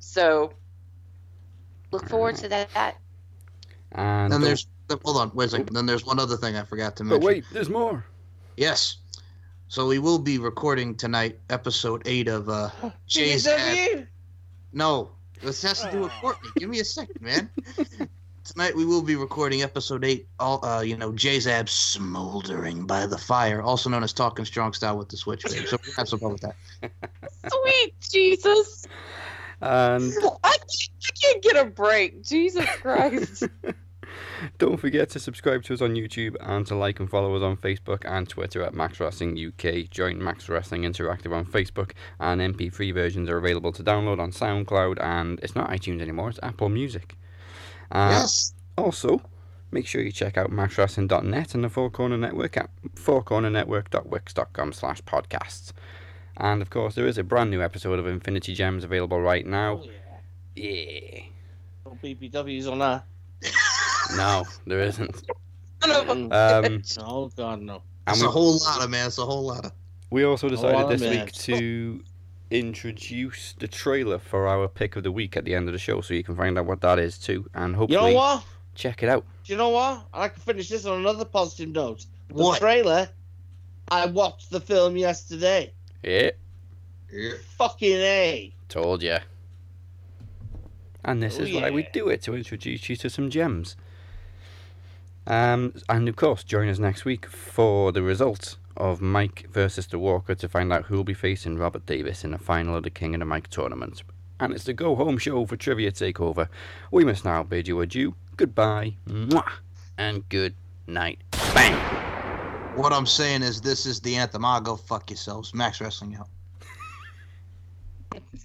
So look forward to that. And then there's hold on, wait a second. Then there's one other thing I forgot to mention. But wait, there's more. Yes. So we will be recording tonight, episode 8 of Jay's Ad. No, this has to do with Courtney. Give me a second, man. Tonight we will be recording episode 8, Jay's Ab Smoldering by the Fire, also known as Talking Strong Style with the Switchblade. So we have some fun with that. Sweet Jesus. I can't get a break. Jesus Christ. Don't forget to subscribe to us on YouTube and to like and follow us on Facebook and Twitter at Max Wrestling UK. Join Max Wrestling Interactive on Facebook, and MP3 versions are available to download on SoundCloud, and it's not iTunes anymore, it's Apple Music. Yes. Also, make sure you check out maxwrestling.net and the Four Corner Network at fourcornernetwork.wix.com/podcasts. And of course, there is a brand new episode of Infinity Gems available right now. Oh, yeah. Little BBWs on that. No, there isn't. Oh God, no! It's a whole lot of, man. It's a whole lot of. We also decided this week to introduce the trailer for our pick of the week at the end of the show, so you can find out what that is too, and hopefully check it out. Do you know what? I can finish this on another positive note. The trailer. I watched the film yesterday. Yeah. Fucking A. Told ya. And this is why we do it, to introduce you to some gems. And of course, join us next week for the results of Mike versus The Walker to find out who will be facing Robert Davis in the final of the King of the Mike tournament. And it's the go-home show for Trivia Takeover. We must now bid you adieu. Goodbye. Mwah. And good night. Bang! What I'm saying is, this is the anthem. I'll go fuck yourselves. Max Wrestling out.